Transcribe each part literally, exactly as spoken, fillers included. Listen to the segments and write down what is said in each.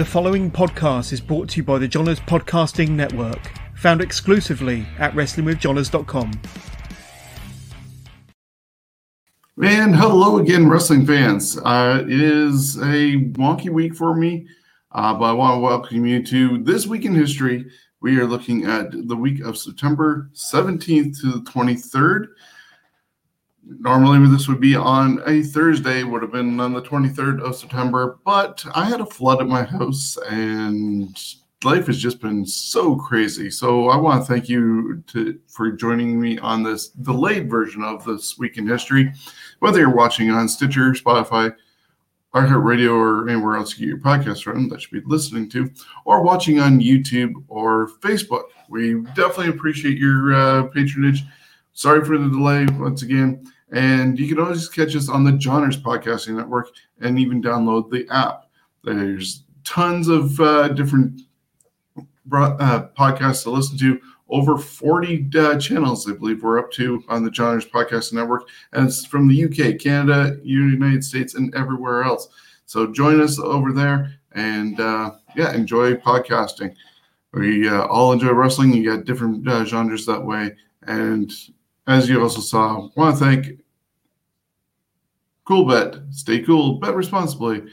The following podcast is brought to you by the Johnners Podcasting Network, found exclusively at wrestling with johnners dot com. And hello again, wrestling fans. Uh, it is a wonky week for me, uh, but I want to welcome you to This Week in History. We are looking at the week of September seventeenth to the twenty-third. Normally this would be on a Thursday, would have been on the twenty-third of September, but I had a flood at my house and life has just been so crazy. So I want to thank you to, for joining me on this delayed version of This Week in History, whether you're watching on Stitcher, Spotify, iHeartRadio, or anywhere else you get your podcast from that should be listening to, or watching on YouTube or Facebook. We definitely appreciate your uh, patronage. Sorry for the delay once again. And you can always catch us on the Johnners Podcasting Network and even download the app. There's tons of uh, different uh, podcasts to listen to. Over forty uh, channels, I believe, we're up to on the Johnners Podcasting Network. And it's from the U K, Canada, United States, and everywhere else. So join us over there and, uh, yeah, enjoy podcasting. We uh, all enjoy wrestling. You got different uh, genres that way. And as you also saw, I want to thank CoolBet. Stay cool, bet responsibly.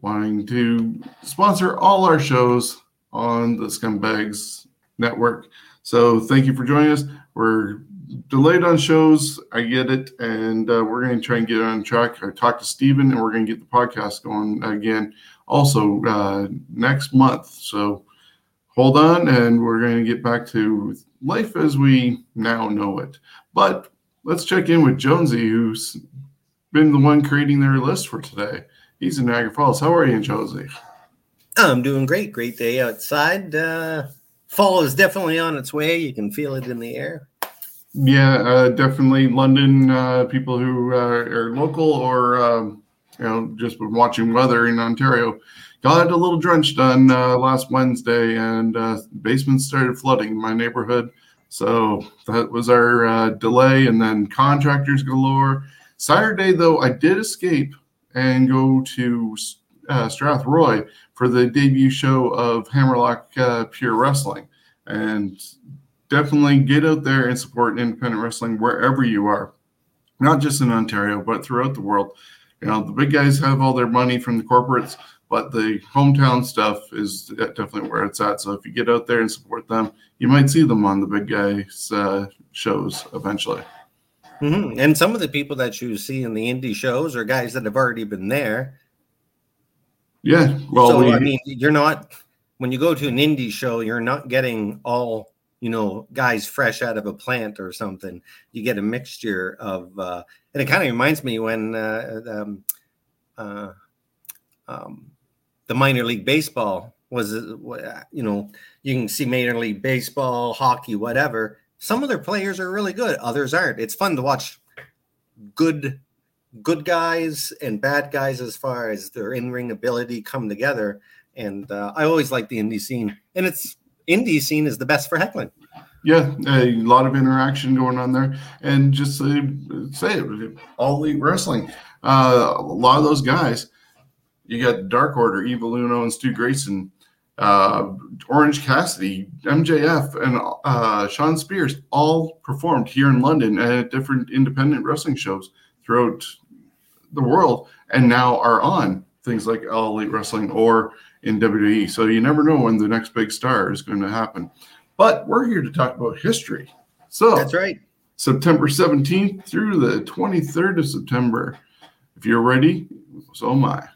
Wanting to sponsor all our shows on the Scumbags Network. So thank you for joining us. We're delayed on shows. I get it. And uh, we're going to try and get on track. I talked to Steven, and we're going to get the podcast going again also uh, next month. So hold on, and we're going to get back to life as we now know it. But let's check in with Jonesy, who's been the one creating their list for today. He's in Niagara Falls. How are you, Jonesy? I'm doing great. Great day outside. Uh, fall is definitely on its way. You can feel it in the air. Yeah, uh, definitely. London, uh, people who uh, are local or um, you know, just been watching weather in Ontario, got a little drenched on uh, last Wednesday, and uh, basements started flooding in my neighborhood. So that was our uh, delay, and then contractors galore. Saturday, though, I did escape and go to uh, Strathroy for the debut show of Hammerlock uh, Pure Wrestling. And definitely get out there and support independent wrestling wherever you are, not just in Ontario, but throughout the world. You know, the big guys have all their money from the corporates, but the hometown stuff is definitely where it's at. So if you get out there and support them, you might see them on the big guys' uh, shows eventually. Mm-hmm. And some of the people that you see in the indie shows are guys that have already been there. Yeah. Well, so, we, I mean, you're not, when you go to an indie show, you're not getting all, you know, guys fresh out of a plant or something. You get a mixture of, uh, and it kind of reminds me when, uh, um, uh, um, the minor league baseball was, you know, you can see minor league baseball, hockey, whatever. Some of their players are really good. Others aren't. It's fun to watch good, good guys and bad guys as far as their in-ring ability come together. And uh, I always like the indie scene. And it's indie scene is the best for heckling. Yeah, a lot of interaction going on there. And just uh, say it, All Elite Wrestling. Uh, a lot of those guys. You got Dark Order, Evil Uno, and Stu Grayson, uh, Orange Cassidy, M J F, and uh, Sean Spears all performed here in London and at different independent wrestling shows throughout the world, and now are on things like All Elite Wrestling or in W W E. So you never know when the next big star is going to happen. But we're here to talk about history. So that's right. September seventeenth through the twenty-third of September. If you're ready, so am I.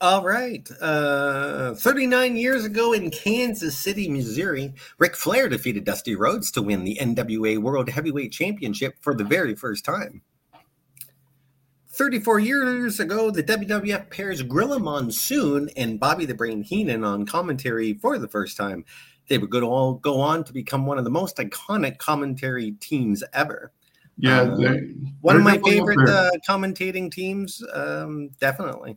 All right. Uh, thirty-nine years ago in Kansas City, Missouri, Ric Flair defeated Dusty Rhodes to win the N W A World Heavyweight Championship for the very first time. thirty-four years ago, the W W F pairs Gorilla Monsoon and Bobby the Brain Heenan on commentary for the first time. They would all go on to become one of the most iconic commentary teams ever. Yeah. Uh, they, one of my favorite uh, commentating teams, um, definitely.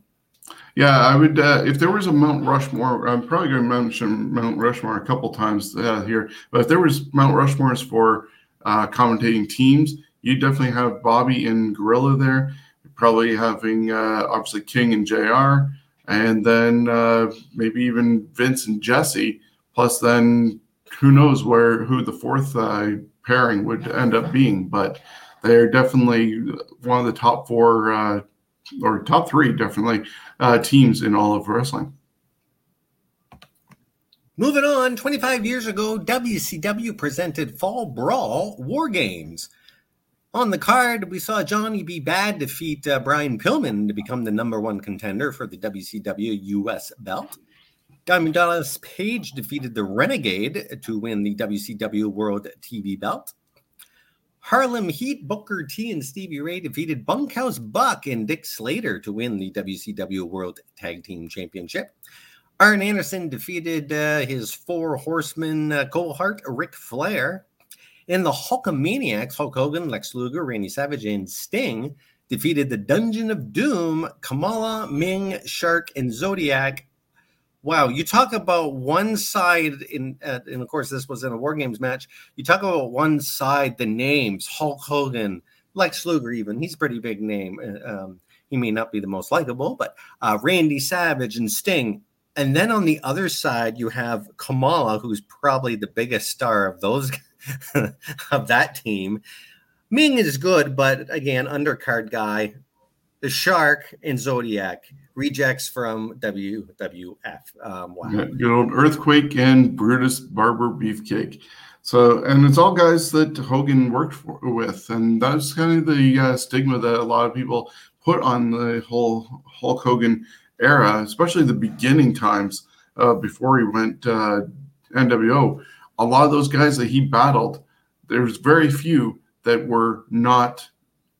Yeah, I would. Uh, if there was a Mount Rushmore, I'm probably going to mention Mount Rushmore a couple times uh, here. But if there was Mount Rushmores for uh, commentating teams, you definitely have Bobby and Gorilla there. You're probably having uh, obviously King and J R. and then uh, maybe even Vince and Jesse. Plus, then who knows where who the fourth uh, pairing would end up being? But they're definitely one of the top four uh, or top three, definitely uh, teams in all of wrestling. Moving on, twenty-five years ago, W C W presented Fall Brawl War Games. On the card, we saw Johnny B. Badd defeat uh, Brian Pillman to become the number one contender for the W C W U S belt. Diamond Dallas Page defeated the Renegade to win the W C W World T V belt. Harlem Heat, Booker T, and Stevie Ray defeated Bunkhouse Buck and Dick Slater to win the W C W World Tag Team Championship. Arn Anderson defeated uh, his four horsemen uh, cohort, Ric Flair. And the Hulkamaniacs, Hulk Hogan, Lex Luger, Randy Savage, and Sting defeated the Dungeon of Doom, Kamala, Ming, Shark, and Zodiac. Wow, you talk about one side, in, uh, and of course this was in a War Games match, you talk about one side, the names, Hulk Hogan, Lex Luger even, he's a pretty big name. Um, he may not be the most likable, but uh, Randy Savage and Sting. And then on the other side, you have Kamala, who's probably the biggest star of those of that team. Ming is good, but again, undercard guy. The Shark and Zodiac, rejects from W W F. Um, wow. Yeah, good old Earthquake and Brutus Barber Beefcake. So, and it's all guys that Hogan worked for, with, and that's kind of the uh, stigma that a lot of people put on the whole Hulk Hogan era, especially the beginning times uh, before he went uh, N W O. A lot of those guys that he battled, there was very few that were not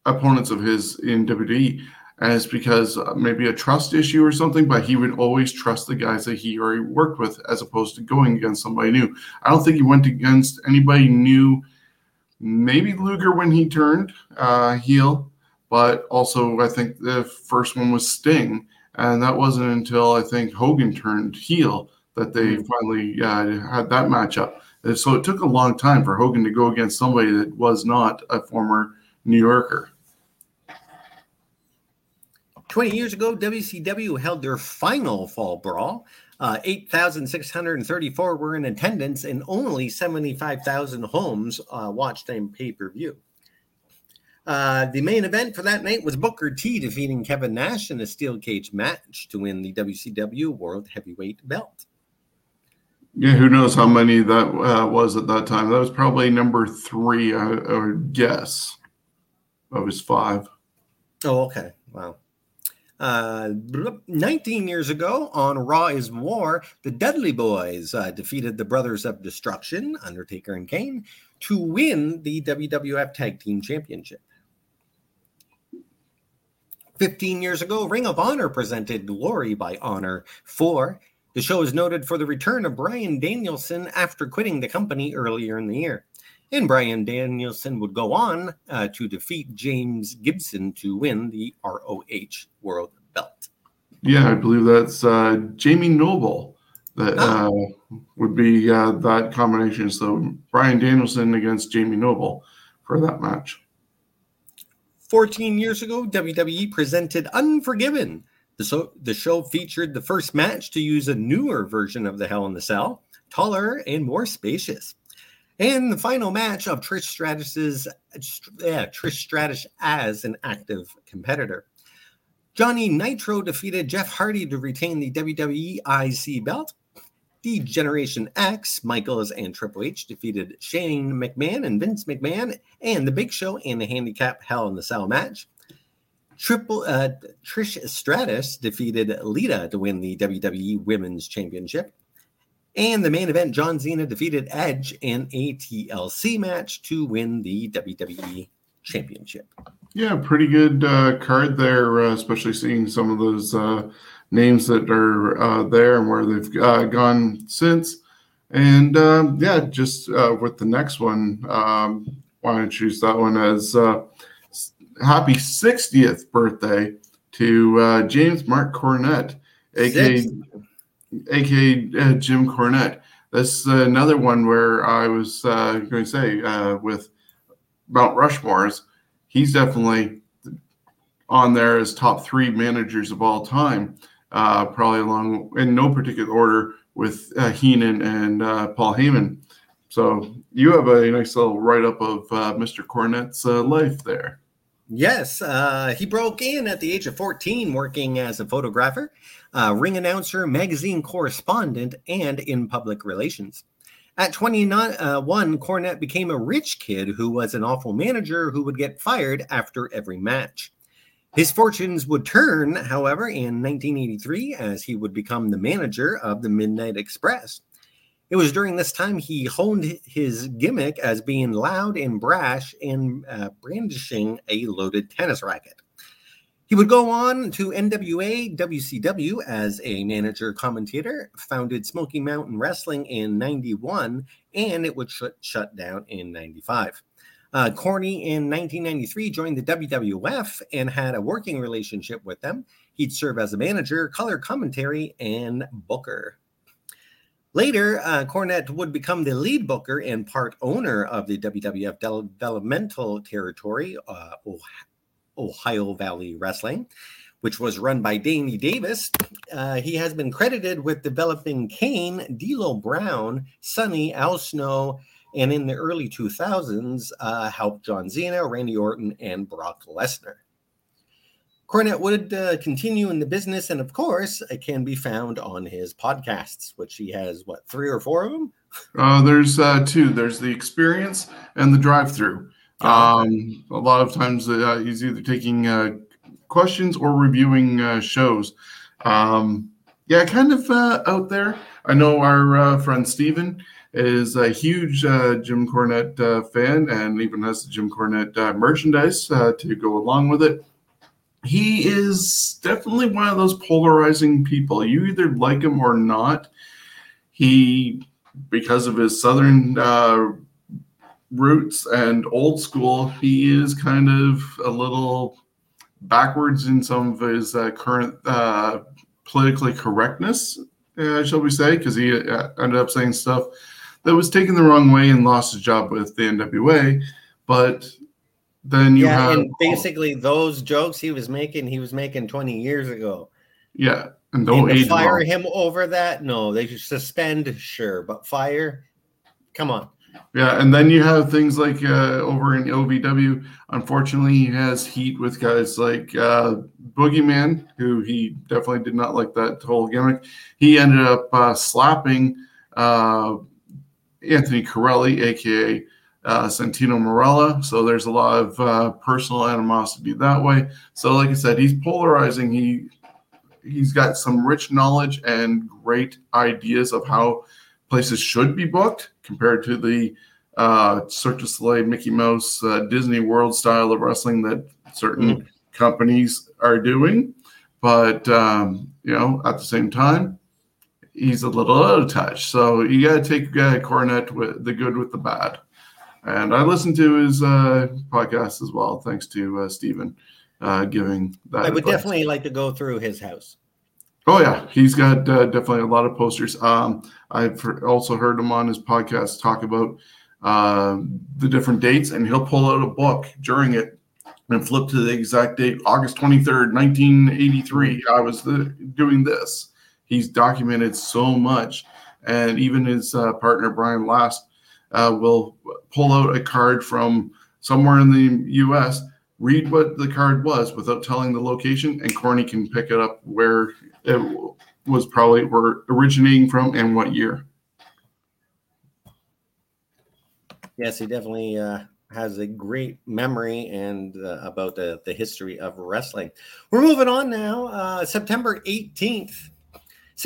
opponents of his in W W E, and it's because uh, maybe a trust issue or something, but he would always trust the guys that he already worked with as opposed to going against somebody new. I don't think he went against anybody new, maybe Luger when he turned uh, heel, but also I think the first one was Sting. And that wasn't until I think Hogan turned heel that they finally uh, had that matchup. And so it took a long time for Hogan to go against somebody that was not a former New Yorker. twenty years ago, W C W held their final Fall Brawl. Uh, eight thousand six hundred thirty-four were in attendance and only seventy-five thousand homes uh, watched on pay-per-view. Uh, the main event for that night was Booker T defeating Kevin Nash in a steel cage match to win the W C W World Heavyweight belt. Yeah, who knows how many that uh, was at that time. That was probably number three, I, I would guess. That was five. Oh, okay. Wow. Uh, nineteen years ago on Raw is War, the Dudley Boys uh, defeated the Brothers of Destruction, Undertaker and Kane, to win the W W F Tag Team Championship. fifteen years ago, Ring of Honor presented Glory by Honor four. The show is noted for the return of Bryan Danielson after quitting the company earlier in the year. And Bryan Danielson would go on uh, to defeat James Gibson to win the R O H World Belt. Yeah, I believe that's uh, Jamie Noble that uh, would be uh, that combination. So Bryan Danielson against Jamie Noble for that match. fourteen years ago, W W E presented Unforgiven. The, so- the show featured the first match to use a newer version of the Hell in the Cell, taller and more spacious. And the final match of Trish Stratus's, yeah, Trish Stratus as an active competitor. Johnny Nitro defeated Jeff Hardy to retain the W W E I C belt. The Generation X, Michaels and Triple H defeated Shane McMahon and Vince McMahon and The Big Show in the handicap Hell in the Cell match. Triple uh, Trish Stratus defeated Lita to win the W W E Women's Championship. And the main event, John Cena defeated Edge in a T L C match to win the W W E Championship. Yeah, pretty good uh, card there, uh, especially seeing some of those uh, names that are uh, there and where they've uh, gone since. And um, yeah, just uh, with the next one, um, why don't I choose that one as uh, happy sixtieth birthday to uh, James Mark Cornette, a k a. A K A Jim Cornette. That's another one where I was uh, going to say uh, with Mount Rushmore's, he's definitely on there as top three managers of all time. uh, probably along in no particular order with uh, Heenan and uh, Paul Heyman. So you have a nice little write-up of uh, Mister Cornette's uh, life there. Yes, uh, he broke in at the age of fourteen, working as a photographer, uh, ring announcer, magazine correspondent, and in public relations. At twenty-one, Cornette became a rich kid who was an awful manager who would get fired after every match. His fortunes would turn, however, in nineteen eighty-three as he would become the manager of the Midnight Express. It was during this time he honed his gimmick as being loud and brash and uh, brandishing a loaded tennis racket. He would go on to N W A, W C W as a manager commentator, founded Smoky Mountain Wrestling in ninety-one, and it would sh- shut down in ninety-five. Uh, Corny in nineteen ninety-three joined the W W F and had a working relationship with them. He'd serve as a manager, color commentary, and booker. Later, uh, Cornette would become the lead booker and part owner of the W W F de- Developmental Territory, uh, Ohio Valley Wrestling, which was run by Danny Davis. Uh, he has been credited with developing Kane, D'Lo Brown, Sonny, Al Snow, and in the early two thousands, uh, helped John Cena, Randy Orton, and Brock Lesnar. Cornette would uh, continue in the business, and of course, it can be found on his podcasts, which he has, what, three or four of them? Uh, there's uh, two. There's The Experience and The Drive-Thru. Um, a lot of times uh, he's either taking uh, questions or reviewing uh, shows. Um, yeah, kind of uh, out there. I know our uh, friend Steven is a huge uh, Jim Cornette uh, fan and even has the Jim Cornette uh, merchandise uh, to go along with it. He is definitely one of those polarizing people. You either like him or not. He, because of his southern uh, roots and old school, he is kind of a little backwards in some of his uh, current uh, politically correctness, uh, shall we say, because he uh, ended up saying stuff that was taken the wrong way and lost his job with the N W A, but... Then you yeah, have and basically those jokes he was making, he was making twenty years ago. Yeah, and don't and fire well. him over that. No, they should suspend, sure, but fire, come on. Yeah, and then you have things like uh, over in O V W. Unfortunately, he has heat with guys like uh, Boogeyman, who he definitely did not like that whole gimmick. He ended up uh, slapping uh, Anthony Corelli, aka Uh, Santino Marella, so there's a lot of uh, personal animosity that way. So, like I said, he's polarizing. He he's got some rich knowledge and great ideas of how places should be booked compared to the uh, Cirque du Soleil, Mickey Mouse, uh, Disney World style of wrestling that certain mm. companies are doing. But um, you know, at the same time, he's a little out of touch. So you got to take uh, Cornette with the good with the bad. And I listened to his uh, podcast as well, thanks to uh, Stephen uh, giving that I would advice. Definitely like to go through his house. Oh, yeah. He's got uh, definitely a lot of posters. Um, I've also heard him on his podcast talk about uh, the different dates, and he'll pull out a book during it and flip to the exact date, August twenty-third, nineteen eighty-three. I was the, doing this. He's documented so much. And even his uh, partner, Brian Last, Uh, will pull out a card from somewhere in the U S, read what the card was without telling the location, and Corny can pick it up where it was probably were originating from and what year. Yes, he definitely uh, has a great memory and uh, about the, the history of wrestling. We're moving on now. Uh, September eighteenth.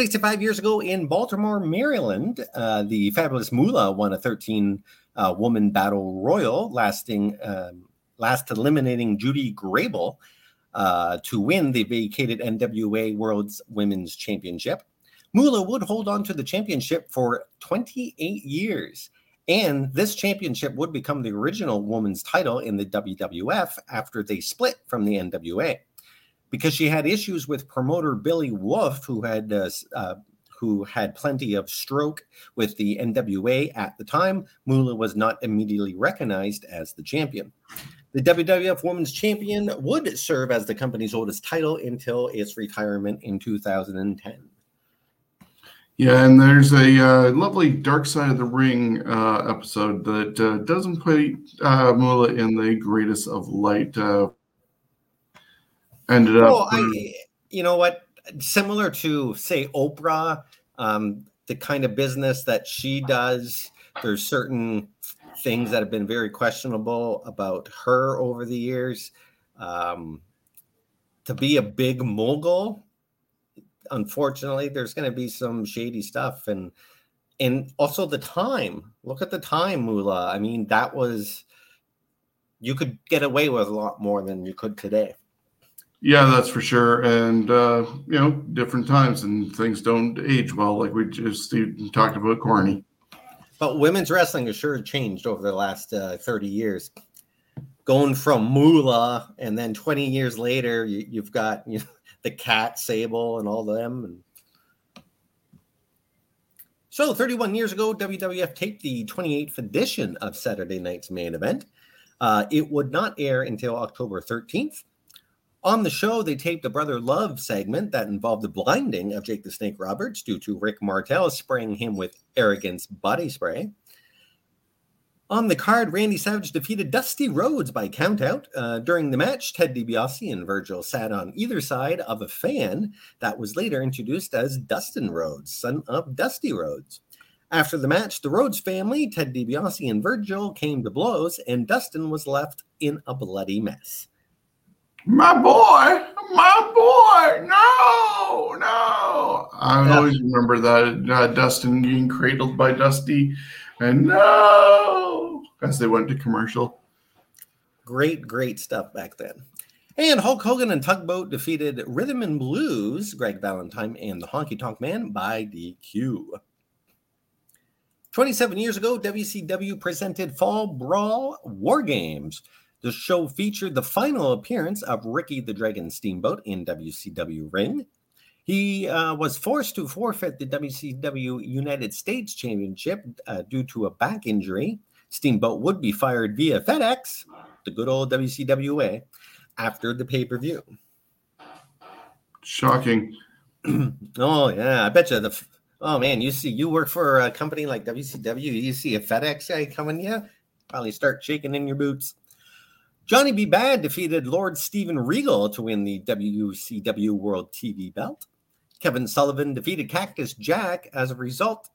sixty-five years ago in Baltimore, Maryland, uh, the Fabulous Moolah won a thirteen-woman uh, battle royal, lasting um, last eliminating Judy Grable uh, to win the vacated N W A World's Women's Championship. Moolah would hold on to the championship for twenty-eight years, and this championship would become the original women's title in the W W F after they split from the N W A. Because she had issues with promoter Billy Wolf, who had uh, uh, who had plenty of stroke with the N W A at the time, Moolah was not immediately recognized as the champion. The W W F Women's Champion would serve as the company's oldest title until its retirement in two thousand ten. Yeah, and there's a uh, lovely Dark Side of the Ring uh, episode that uh, doesn't put uh, Moolah in the greatest of light. Uh, ended well, up... I, you know what? Similar to, say, Oprah, um, the kind of business that she does, there's certain things that have been very questionable about her over the years. Um, to be a big mogul... Unfortunately, there's going to be some shady stuff, and and also the time. Look at the time, Moolah. I mean, that was, you could get away with a lot more than you could today. Yeah, that's for sure. And uh, you know, different times and things don't age well, like we just talked about corny. But women's wrestling has sure changed over the last uh, thirty years. Going from Moolah, and then twenty years later, you, you've got you know. The Cat, Sable, and all them. And so thirty-one years ago, W W F taped the twenty-eighth edition of Saturday Night's Main Event. Uh, it would not air until October thirteenth. On the show, they taped a Brother Love segment that involved the blinding of Jake the Snake Roberts due to Rick Martel spraying him with Arrogance body spray. On the card, Randy Savage defeated Dusty Rhodes by countout. Uh, during the match, Ted DiBiase and Virgil sat on either side of a fan that was later introduced as Dustin Rhodes, son of Dusty Rhodes. After the match, the Rhodes family, Ted DiBiase and Virgil, came to blows, and Dustin was left in a bloody mess. My boy! My boy! No! No! I uh, always remember that uh, Dustin being cradled by Dusty. And no, as they went to commercial. Great, great stuff back then. And Hulk Hogan and Tugboat defeated Rhythm and Blues, Greg Valentine, and the Honky Tonk Man by D Q. twenty-seven years ago, W C W presented Fall Brawl War Games. The show featured the final appearance of Ricky the Dragon Steamboat in W C W ring. He uh, was forced to forfeit the W C W United States Championship uh, due to a back injury. Steamboat would be fired via FedEx, the good old W C W A, after the pay-per-view. Shocking. Oh, yeah. I bet you. The oh, man, you see, you work for a company like W C W, you see a FedEx guy coming to you, probably start shaking in your boots. Johnny B. Badd defeated Lord Steven Regal to win the W C W World T V belt. Kevin Sullivan defeated Cactus Jack. As a result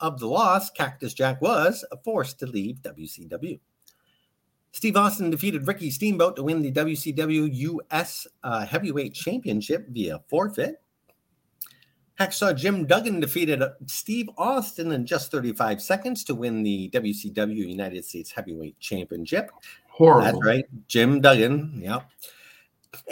of the loss, Cactus Jack was forced to leave W C W. Steve Austin defeated Ricky Steamboat to win the W C W U S Uh, Heavyweight Championship via forfeit. Hacksaw Jim Duggan defeated Steve Austin in just thirty-five seconds to win the W C W United States Heavyweight Championship. Horrible. That's right, Jim Duggan, yep.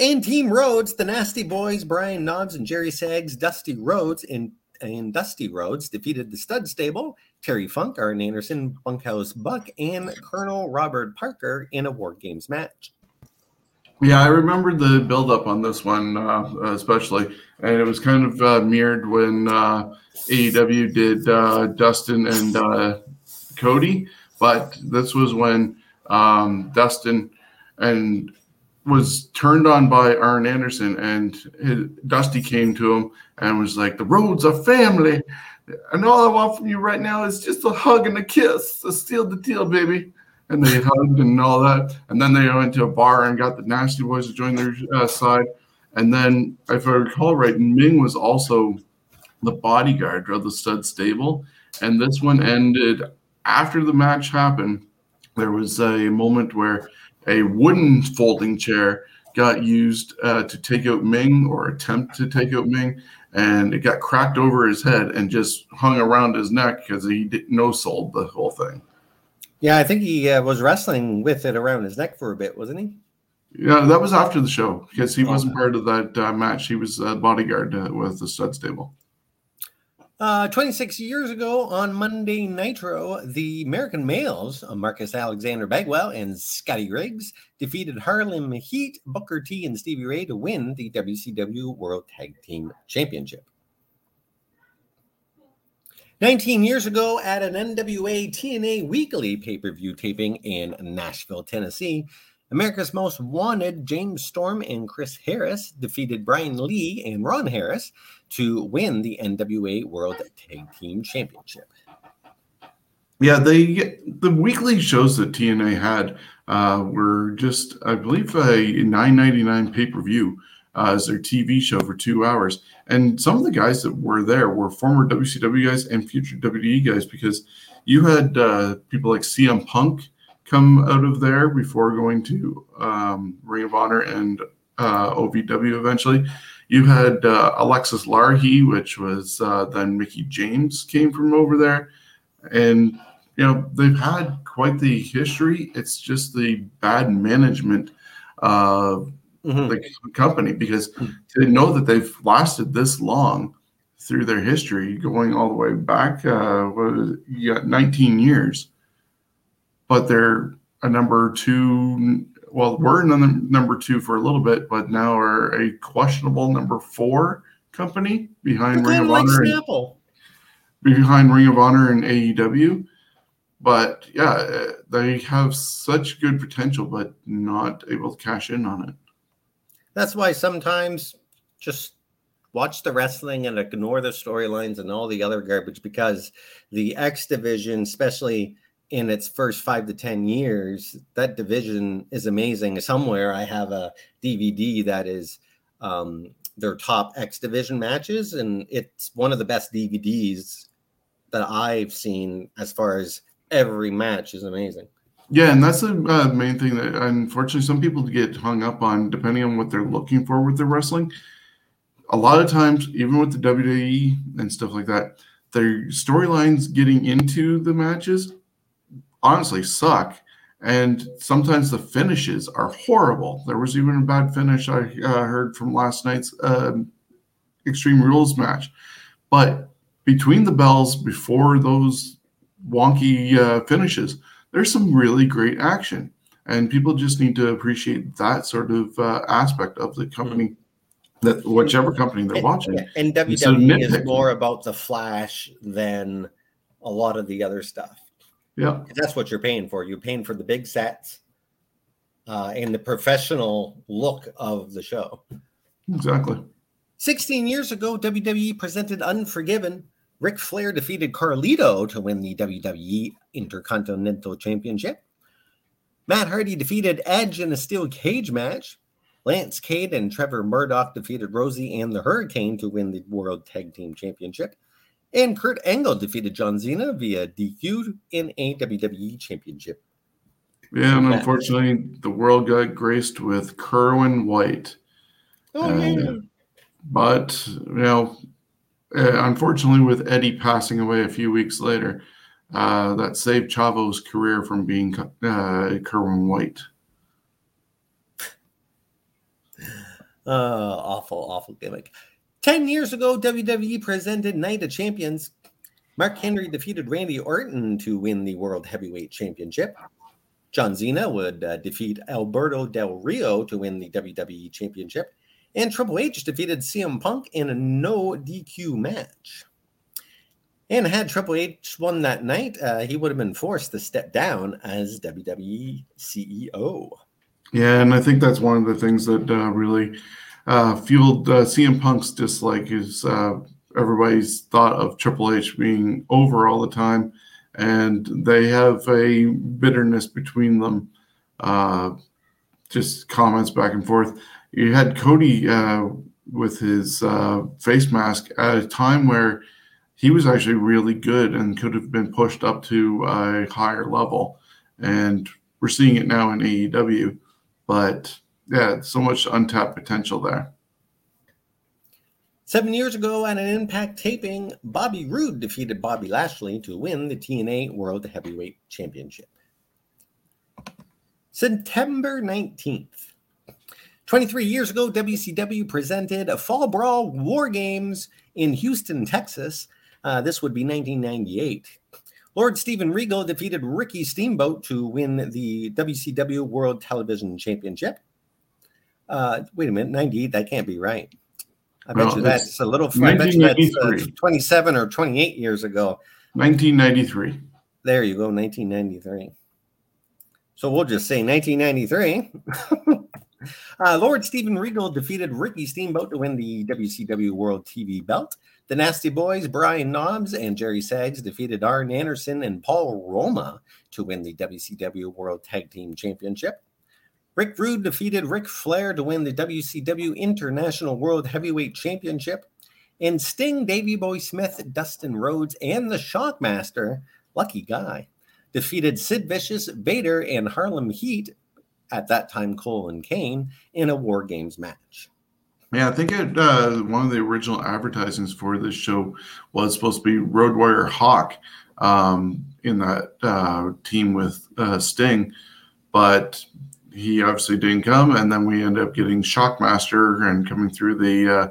And Team Rhodes, the Nasty Boys, Brian Knobbs and Jerry Sags, Dusty Rhodes, and, and Dusty Rhodes defeated the Stud Stable, Terry Funk, Arn Anderson, Bunkhouse Buck, and Colonel Robert Parker in a War Games match. Yeah, I remember the build-up on this one, uh, especially, and it was kind of uh, mirrored when uh, A E W did uh, Dustin and uh, Cody, but this was when Um, Dustin and was turned on by Arn Anderson, and his, Dusty came to him and was like, "The Rhodes are family, and all I want from you right now is just a hug and a kiss. So seal the deal, baby." And they hugged and all that, and then they went to a bar and got the Nasty Boys to join their uh, side. And then, if I recall right, Ming was also the bodyguard of the Stud Stable, and this one ended after the match happened. There was a moment where a wooden folding chair got used uh, to take out Ming, or attempt to take out Ming, and it got cracked over his head and just hung around his neck because he no-sold the whole thing. Yeah, I think he uh, was wrestling with it around his neck for a bit, wasn't he? Yeah, that was after the show because he wasn't part of that uh, match. He was a bodyguard uh, with the Stud Stable. Uh, twenty-six years ago on Monday Nitro, the American Males, Marcus Alexander Bagwell and Scotty Riggs, defeated Harlem Heat, Booker T, and Stevie Ray to win the W C W World Tag Team Championship. nineteen years ago at an N W A T N A Weekly pay-per-view taping in Nashville, Tennessee, America's Most Wanted James Storm and Chris Harris defeated Bryan Lee and Ron Harris to win the N W A World Tag Team Championship. Yeah, they the weekly shows that T N A had uh, were just, I believe, a nine ninety-nine pay-per-view uh, as their T V show for two hours. And some of the guys that were there were former W C W guys and future W W E guys, because you had uh, people like C M Punk come out of there before going to um, Ring of Honor and uh, O V W eventually. You had uh, Alexis Larhee, which was uh, then Mickey James came from over there. And, you know, they've had quite the history. It's just the bad management of mm-hmm. the company, because to know that they've lasted this long through their history, going all the way back, uh, what is it? You got nineteen years, but they're a number two. Well, were number two for a little bit, but now are a questionable number four company behind Ring of Honor. And behind Ring of Honor and A E W. But yeah, they have such good potential, but not able to cash in on it. That's why sometimes just watch the wrestling and ignore the storylines and all the other garbage, because the X division, especially in its first five to ten years, that division is amazing. Somewhere I have a D V D that is um, their top X division matches, and it's one of the best D V Ds that I've seen, as far as every match is amazing. Yeah, and that's the uh, main thing that unfortunately some people get hung up on, depending on what they're looking for with their wrestling. A lot of times, even with the W W E and stuff like that, their storylines getting into the matches honestly suck. And sometimes the finishes are horrible. There was even a bad finish I uh, heard from last night's um, Extreme Rules match. But between the bells, before those wonky uh, finishes, there's some really great action, and people just need to appreciate that sort of uh, aspect of the company, that whichever company they're and, watching. Yeah. And W W E is more about the flash than a lot of the other stuff. Yeah, that's what you're paying for. You're paying for the big sets uh, and the professional look of the show. Exactly. sixteen years ago, W W E presented Unforgiven. Ric Flair defeated Carlito to win the W W E Intercontinental Championship. Matt Hardy defeated Edge in a steel cage match. Lance Cade and Trevor Murdoch defeated Rosie and the Hurricane to win the World Tag Team Championship. And Kurt Angle defeated John Cena via D Q in a W W E Championship. Yeah, and unfortunately, the world got graced with Kerwin White. Oh, and, yeah. But, you know, unfortunately, with Eddie passing away a few weeks later, uh, that saved Chavo's career from being uh, Kerwin White. Uh, awful, awful gimmick. Ten years ago, W W E presented Night of Champions. Mark Henry defeated Randy Orton to win the World Heavyweight Championship. John Cena would uh, defeat Alberto Del Rio to win the W W E Championship. And Triple H defeated C M Punk in a no D Q match. And had Triple H won that night, uh, he would have been forced to step down as W W E C E O. Yeah, and I think that's one of the things that uh, really... Uh, fueled uh, C M Punk's dislike is uh, everybody's thought of Triple H being over all the time, and they have a bitterness between them, uh, just comments back and forth. You had Cody uh, with his uh, face mask at a time where he was actually really good and could have been pushed up to a higher level, and we're seeing it now in A E W, but... yeah, so much untapped potential there. Seven years ago at an Impact taping, Bobby Roode defeated Bobby Lashley to win the T N A World Heavyweight Championship. September nineteenth. twenty-three years ago, W C W presented a Fall Brawl War Games in Houston, Texas. Uh, this would be nineteen ninety-eight. Lord Steven Regal defeated Ricky Steamboat to win the W C W World Television Championship. Uh, wait a minute, ninety-eight, that can't be right. I bet no, you that's a little. I bet you that's uh, twenty-seven or twenty-eight years ago. nineteen ninety-three. There you go, nineteen ninety-three. So we'll just say nineteen ninety-three. uh, Lord Steven Regal defeated Ricky Steamboat to win the W C W World T V Belt. The Nasty Boys, Brian Knobbs and Jerry Sags defeated Arn Anderson and Paul Roma to win the W C W World Tag Team Championship. Rick Rude defeated Ric Flair to win the W C W International World Heavyweight Championship. And Sting, Davey Boy Smith, Dustin Rhodes, and the Shockmaster, Lucky Guy, defeated Sid Vicious, Vader, and Harlem Heat, at that time Cole and Kane, in a War Games match. Yeah, I think it, uh, one of the original advertisements for this show was supposed to be Road Warrior Hawk um, in that uh, team with uh, Sting, but he obviously didn't come, and then we end up getting Shockmaster and coming through the uh,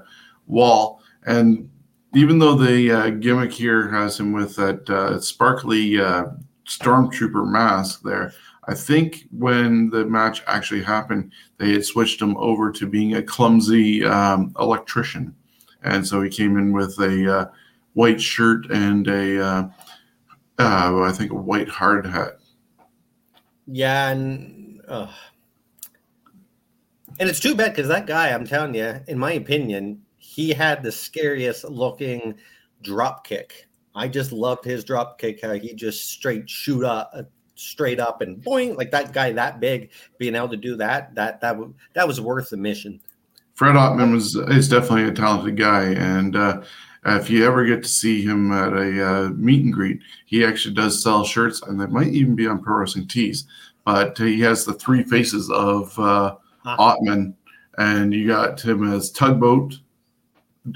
wall. And even though the uh, gimmick here has him with that uh, sparkly uh, stormtrooper mask there, I think when the match actually happened, they had switched him over to being a clumsy um, electrician. And so he came in with a uh, white shirt and a, uh, uh, I think, a white hard hat. Yeah, and... Uh... And it's too bad because that guy, I'm telling you, in my opinion, he had the scariest looking drop kick. I just loved his drop kick, how he just straight shoot up, straight up and boing, like that guy that big being able to do that, that that that was worth the mission. Fred Ottman was is definitely a talented guy, and uh, if you ever get to see him at a uh, meet and greet, he actually does sell shirts, and they might even be on Pro Wrestling Tees. But he has the three faces of uh, uh-huh. Ottman, and you got him as Tugboat,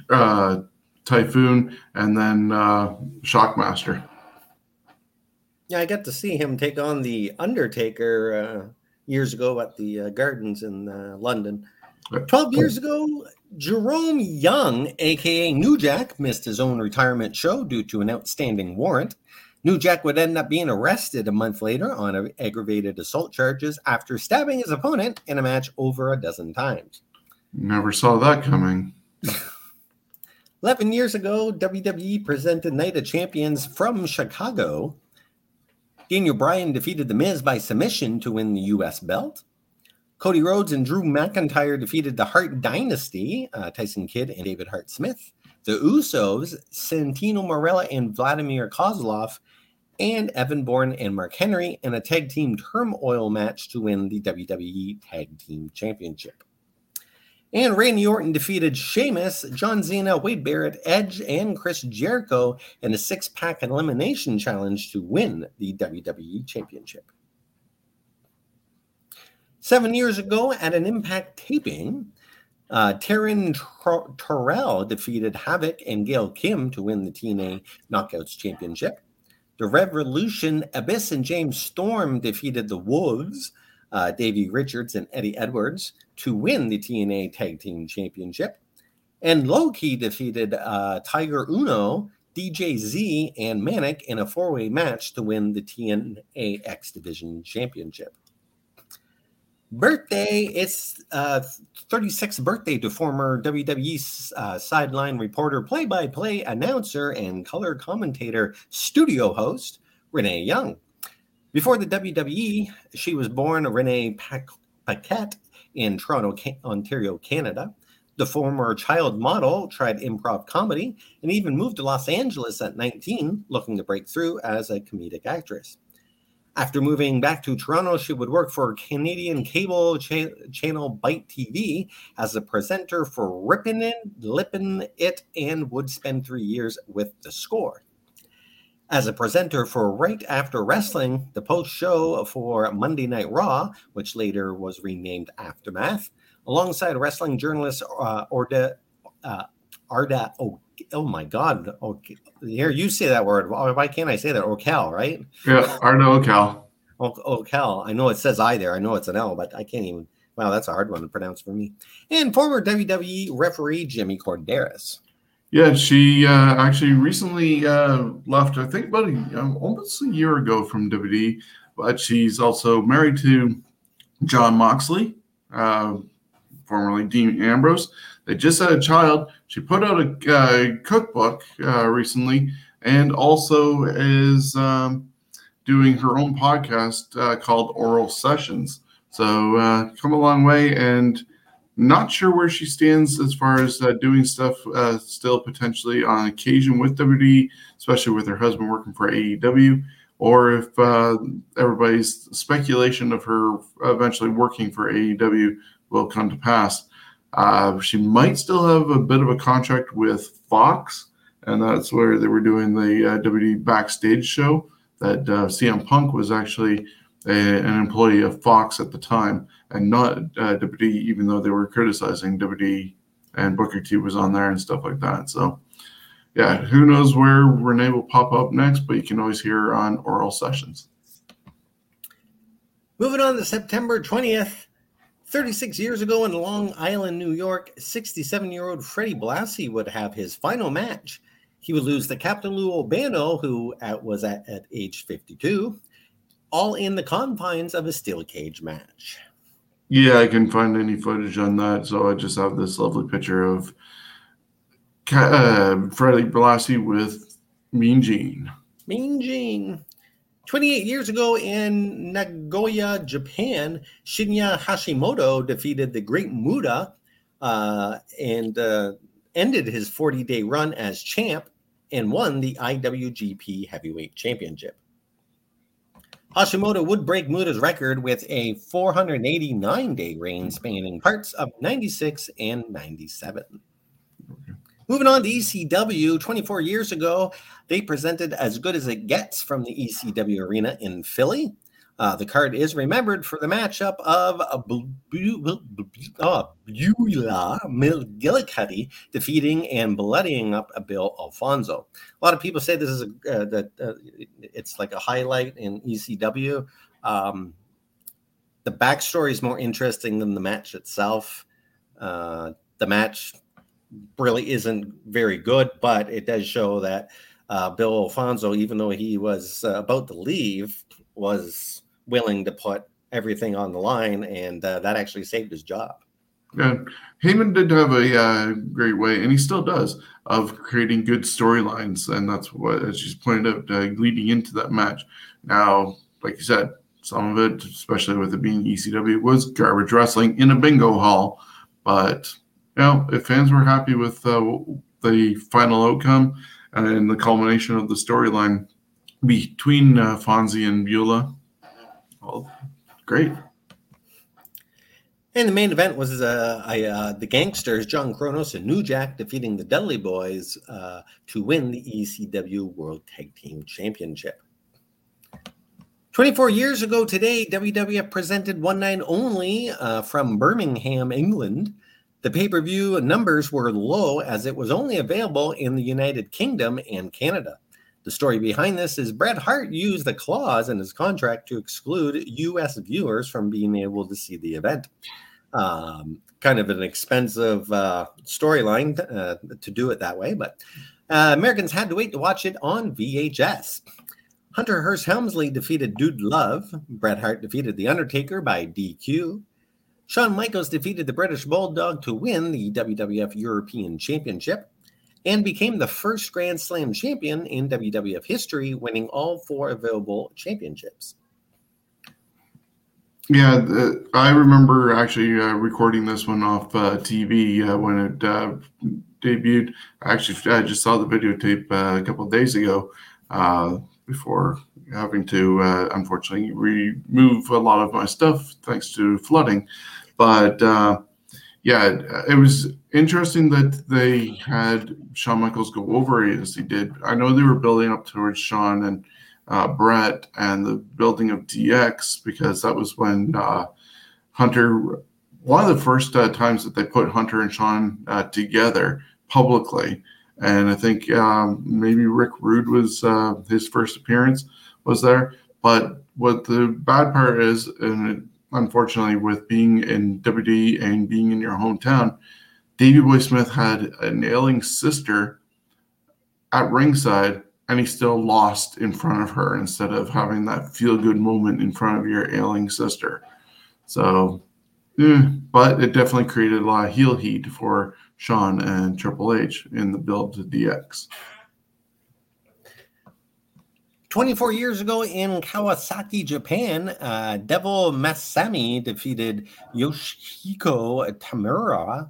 Uh, Typhoon, and then uh, Shockmaster. Yeah, I got to see him take on the Undertaker uh, years ago at the uh, Gardens in uh, London. Twelve years ago, Jerome Young, a k a. New Jack, missed his own retirement show due to an outstanding warrant. New Jack would end up being arrested a month later on aggravated assault charges after stabbing his opponent in a match over a dozen times. Never saw that coming. eleven years ago, W W E presented Night of Champions from Chicago. Daniel Bryan defeated The Miz by submission to win the U S belt. Cody Rhodes and Drew McIntyre defeated the Hart Dynasty, uh, Tyson Kidd and David Hart Smith. The Usos, Santino Marella and Vladimir Kozlov, and Evan Bourne and Mark Henry in a tag team turmoil match to win the W W E Tag Team Championship. And Randy Orton defeated Sheamus, John Cena, Wade Barrett, Edge, and Chris Jericho in a six-pack elimination challenge to win the W W E Championship. Seven years ago, at an Impact taping, uh, Taryn Tor- Terrell defeated Havoc and Gail Kim to win the T N A Knockouts Championship. The Revolution, Abyss, and James Storm defeated the Wolves, Uh, Davey Richards and Eddie Edwards, to win the T N A Tag Team Championship. And Low-Key defeated uh, Tiger Uno, D J Z, and Manic in a four-way match to win the T N A X Division Championship. Birthday, it's uh, thirty-sixth birthday to former W W E uh, sideline reporter, play-by-play announcer, and color commentator studio host, Renee Young. Before the W W E, she was born Renee Paquette in Toronto, Ontario, Canada. The former child model tried improv comedy and even moved to Los Angeles at nineteen, looking to break through as a comedic actress. After moving back to Toronto, she would work for Canadian cable cha- channel Bite T V as a presenter for Rippin' It, Lippin' It, and would spend three years with The Score. As a presenter for Right After Wrestling, the post-show for Monday Night Raw, which later was renamed Aftermath, alongside wrestling journalist uh, Arda, uh, Arda oh, oh my God, oh, here you say that word. Why can't I say that? Ocal, right? Yeah, Arda Ocal. Ocal. I know it says I there. I know it's an L, but I can't even. Wow, that's a hard one to pronounce for me. And former W W E referee Jimmy Corderas. Yeah, she uh, actually recently uh, left, I think, about a, almost a year ago from W W E, but she's also married to John Moxley, uh, formerly Dean Ambrose. They just had a child. She put out a uh, cookbook uh, recently, and also is um, doing her own podcast uh, called Oral Sessions. So uh, come a long way, and not sure where she stands as far as uh, doing stuff uh, still potentially on occasion with W W E, especially with her husband working for A E W, or if uh, everybody's speculation of her eventually working for A E W will come to pass. Uh, she might still have a bit of a contract with Fox, and that's where they were doing the uh, W W E Backstage show, that uh, C M Punk was actually a, an employee of Fox at the time, and not uh, W W E, even though they were criticizing W W E, and Booker T was on there and stuff like that. So, yeah, who knows where Renee will pop up next, but you can always hear her on Oral Sessions. Moving on to September twentieth, thirty-six years ago in Long Island, New York, sixty-seven-year-old Freddie Blassie would have his final match. He would lose to Captain Lou Albano, who at, was at, at age fifty-two, all in the confines of a steel cage match. Yeah, I couldn't find any footage on that, so I just have this lovely picture of uh, Freddie Blassie with Mean Gene. Mean Gene. twenty-eight years ago in Nagoya, Japan, Shinya Hashimoto defeated the Great Muta uh, and uh, ended his forty-day run as champ and won the I W G P Heavyweight Championship. Hashimoto would break Muta's record with a four hundred eighty-nine day reign spanning parts of ninety-six and ninety-seven. Moving on to E C W, twenty-four years ago, they presented As Good As It Gets from the E C W Arena in Philly. Uh, the card is remembered for the matchup of Beulah McGillicuddy defeating and bloodying up Bill Alfonso. A lot of people say this is a uh, that uh, it's like a highlight in E C W. Um, the backstory is more interesting than the match itself. Uh, the match really isn't very good, but it does show that uh, Bill Alfonso, even though he was uh, about to leave, was willing to put everything on the line, and uh, that actually saved his job. Yeah, Heyman did have a uh, great way, and he still does, of creating good storylines, and that's what, as she's pointed out, uh, leading into that match. Now, like you said, some of it, especially with it being E C W, was garbage wrestling in a bingo hall, but you know, if fans were happy with uh, the final outcome and the culmination of the storyline between uh, Fonzie and Beulah, well, great. And the main event was uh, I, uh, the Gangsters, John Kronos and New Jack, defeating the Dudley Boys uh, to win the E C W World Tag Team Championship. twenty-four years ago today, W W F presented One Night Only uh, from Birmingham, England. The pay-per-view numbers were low as it was only available in the United Kingdom and Canada. The story behind this is Bret Hart used the clause in his contract to exclude U S viewers from being able to see the event. Um, kind of an expensive uh, storyline uh, to do it that way, but uh, Americans had to wait to watch it on V H S. Hunter Hearst Helmsley defeated Dude Love. Bret Hart defeated The Undertaker by D Q. Shawn Michaels defeated the British Bulldog to win the W W F European Championship and became the first Grand Slam champion in W W F history, winning all four available championships. Yeah, the, I remember actually uh, recording this one off uh, T V uh, when it uh, debuted. Actually, I just saw the videotape uh, a couple of days ago uh, before having to, uh, unfortunately, remove a lot of my stuff thanks to flooding. But, uh, yeah, it was interesting that they had Shawn Michaels go over as he did. I know they were building up towards Shawn and uh, Brett and the building of D X, because that was when uh, Hunter, one of the first uh, times that they put Hunter and Shawn uh, together publicly. And I think um, maybe Rick Rude was uh, his first appearance was there. But what the bad part is, and it, unfortunately, with being in W W E and being in your hometown, Davey Boy Smith had an ailing sister at ringside, and he still lost in front of her instead of having that feel-good moment in front of your ailing sister. So Yeah, but it definitely created a lot of heel heat for Shawn and Triple H in the build to D X. twenty-four years ago in Kawasaki, Japan, uh, Devil Masami defeated Yoshihiko Tamura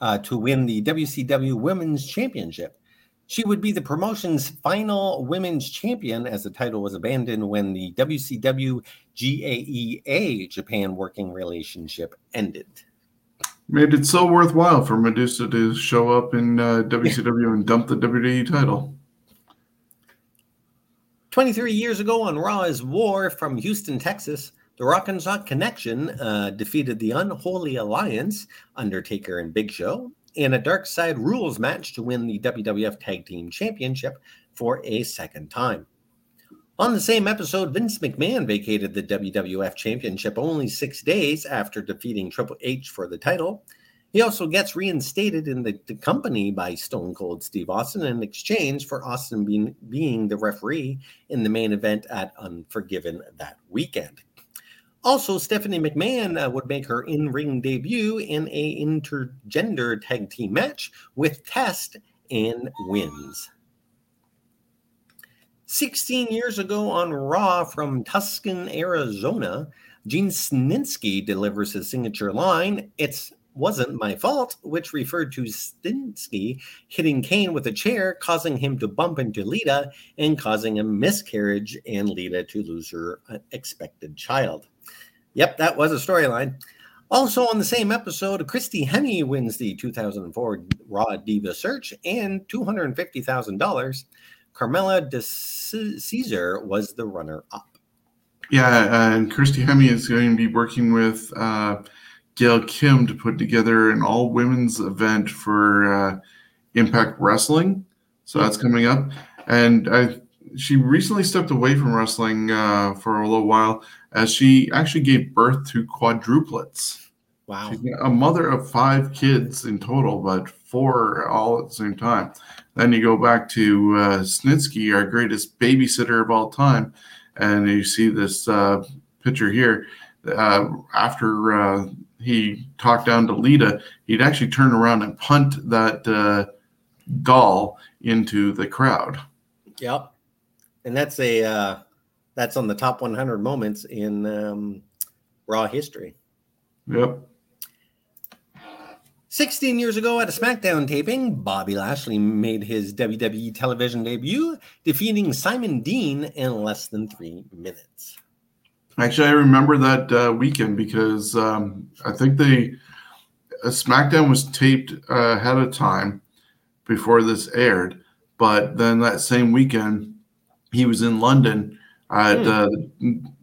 uh, to win the W C W Women's Championship. She would be the promotion's final women's champion, as the title was abandoned when the W C W G A E A Japan working relationship ended. Made it so worthwhile for Medusa to show up in uh, W C W and dump the W W E title. twenty-three years ago on Raw is War from Houston, Texas, the Rock and Sock Connection uh, defeated the Unholy Alliance, Undertaker and Big Show, in a Dark Side Rules match to win the W W F Tag Team Championship for a second time. On the same episode, Vince McMahon vacated the W W F Championship only six days after defeating Triple H for the title. He also gets reinstated in the, the company by Stone Cold Steve Austin in exchange for Austin being, being the referee in the main event at Unforgiven that weekend. Also, Stephanie McMahon uh, would make her in-ring debut in a intergender tag team match with Test and wins. sixteen years ago on Raw from Tucson, Arizona, Gene Snitsky delivers his signature line, "It's wasn't my fault," which referred to Snitsky hitting Kane with a chair, causing him to bump into Lita and causing a miscarriage and Lita to lose her expected child. Yep, that was a storyline. Also on the same episode, Christy Hemme wins the two thousand four Raw Diva Search and two hundred fifty thousand dollars. Carmella DeCesar was the runner-up. Yeah, and Christy Hemme is going to be working with uh, Gail Kim to put together an all-women's event for uh, Impact Wrestling. So that's coming up. And I, she recently stepped away from wrestling uh, for a little while as she actually gave birth to quadruplets. Wow. She's a mother of five kids in total, but four all at the same time. Then you go back to uh, Snitsky, our greatest babysitter of all time. And you see this uh, picture here. Uh, after... Uh, he talked down to Lita, he'd actually turn around and punt that uh, doll into the crowd. Yep. And that's a uh, that's on the top one hundred moments in um, Raw history. Yep. sixteen years ago at a SmackDown taping, Bobby Lashley made his W W E television debut, defeating Simon Dean in less than three minutes. Actually, I remember that uh, weekend because um, I think they uh, SmackDown was taped uh, ahead of time before this aired. But then that same weekend, he was in London at uh,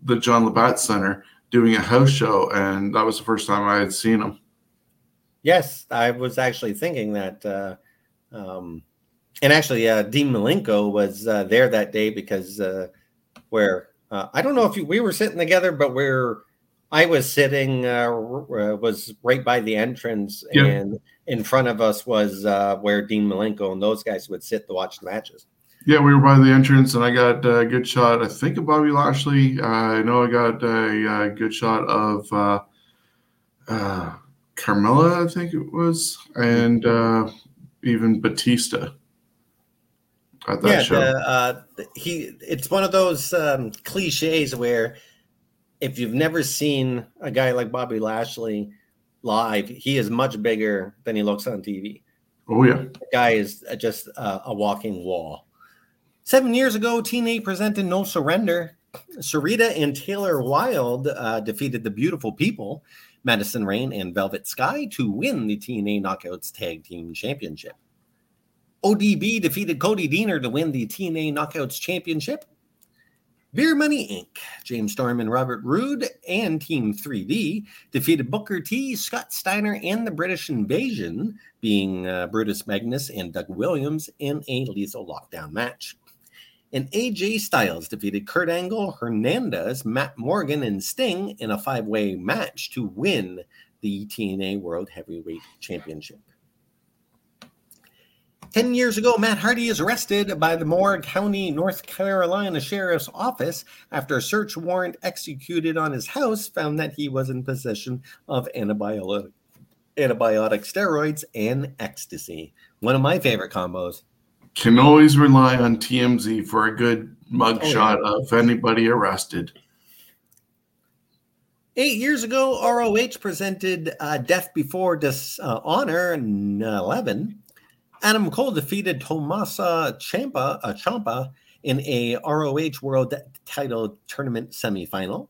the John Labatt Center doing a house show, and that was the first time I had seen him. Yes, I was actually thinking that. Uh, um, and actually, uh, Dean Malenko was uh, there that day because uh, where... Uh, I don't know if you, we were sitting together, but where I was sitting uh, r- was right by the entrance, yep. And in front of us was uh, where Dean Malenko and those guys would sit to watch the matches. Yeah, we were by the entrance, and I got a good shot, I think, of Bobby Lashley. Uh, I know I got a, a good shot of uh, uh, Carmella, I think it was, and uh, even Batista. At that yeah, show. The, uh, he. It's one of those um, cliches where, if you've never seen a guy like Bobby Lashley live, he is much bigger than he looks on T V. Oh yeah, the guy is just uh, a walking wall. Seven years ago, T N A presented No Surrender. Sarita and Taylor Wilde uh, defeated the Beautiful People, Madison Rayne and Velvet Sky, to win the T N A Knockouts Tag Team Championship. O D B defeated Cody Deaner to win the T N A Knockouts Championship. Beer Money Incorporated, James Storm and Robert Roode, and Team three D defeated Booker T, Scott Steiner, and the British Invasion, being uh, Brutus Magnus and Doug Williams, in a lethal lockdown match. And A J Styles defeated Kurt Angle, Hernandez, Matt Morgan, and Sting in a five-way match to win the T N A World Heavyweight Championship. Ten years ago, Matt Hardy is arrested by the Moore County, North Carolina Sheriff's Office after a search warrant executed on his house found that he was in possession of antibiotic, antibiotic steroids and ecstasy. One of my favorite combos. Can always rely on T M Z for a good mugshot oh, yeah. of anybody arrested. Eight years ago, R O H presented uh, Death Before Dishonor in eleven. Adam Cole defeated Tommaso Ciampa, uh, Ciampa in a R O H World Title Tournament semifinal.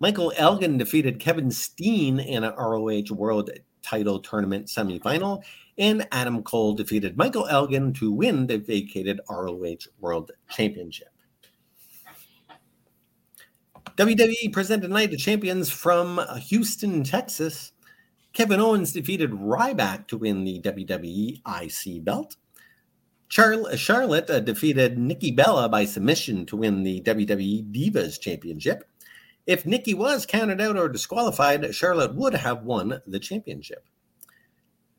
Michael Elgin defeated Kevin Steen in an R O H World Title Tournament semifinal. And Adam Cole defeated Michael Elgin to win the vacated R O H World Championship. W W E presented Night of Champions from Houston, Texas. Kevin Owens defeated Ryback to win the W W E I C belt. Char- Charlotte uh, defeated Nikki Bella by submission to win the W W E Divas Championship. If Nikki was counted out or disqualified, Charlotte would have won the championship.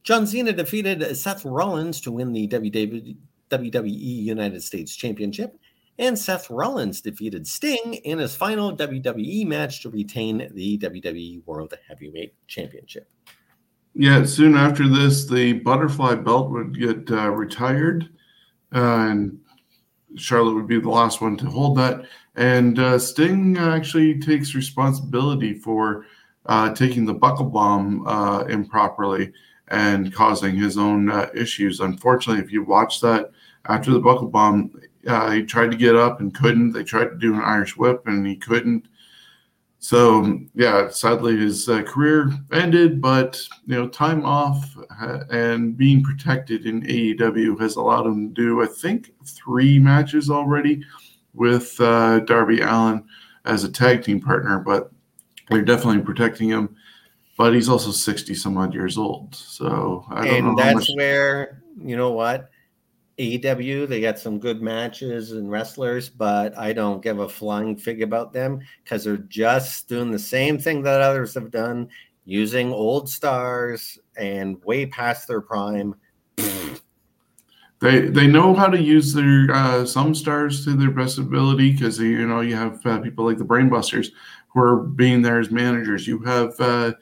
John Cena defeated Seth Rollins to win the W W E United States Championship. And Seth Rollins defeated Sting in his final W W E match to retain the W W E World Heavyweight Championship. Yeah, soon after this, the butterfly belt would get uh, retired, uh, and Charlotte would be the last one to hold that. And uh, Sting actually takes responsibility for uh, taking the buckle bomb uh, improperly and causing his own uh, issues. Unfortunately, if you watch that after the buckle bomb, uh, he tried to get up and couldn't. They tried to do an Irish whip and he couldn't. So, yeah, sadly his uh, career ended, but, you know, time off uh, and being protected in A E W has allowed him to do, I think, three matches already with uh, Darby Allin as a tag team partner, but they're definitely protecting him. But he's also sixty-some-odd years old, so I don't and know. And that's much- where, you know what, A E W, they got some good matches and wrestlers, but I don't give a flying fig about them because they're just doing the same thing that others have done, using old stars and way past their prime. They they know how to use their uh, some stars to their best ability because, you know, you have uh, people like the Brainbusters who are being there as managers. You have uh,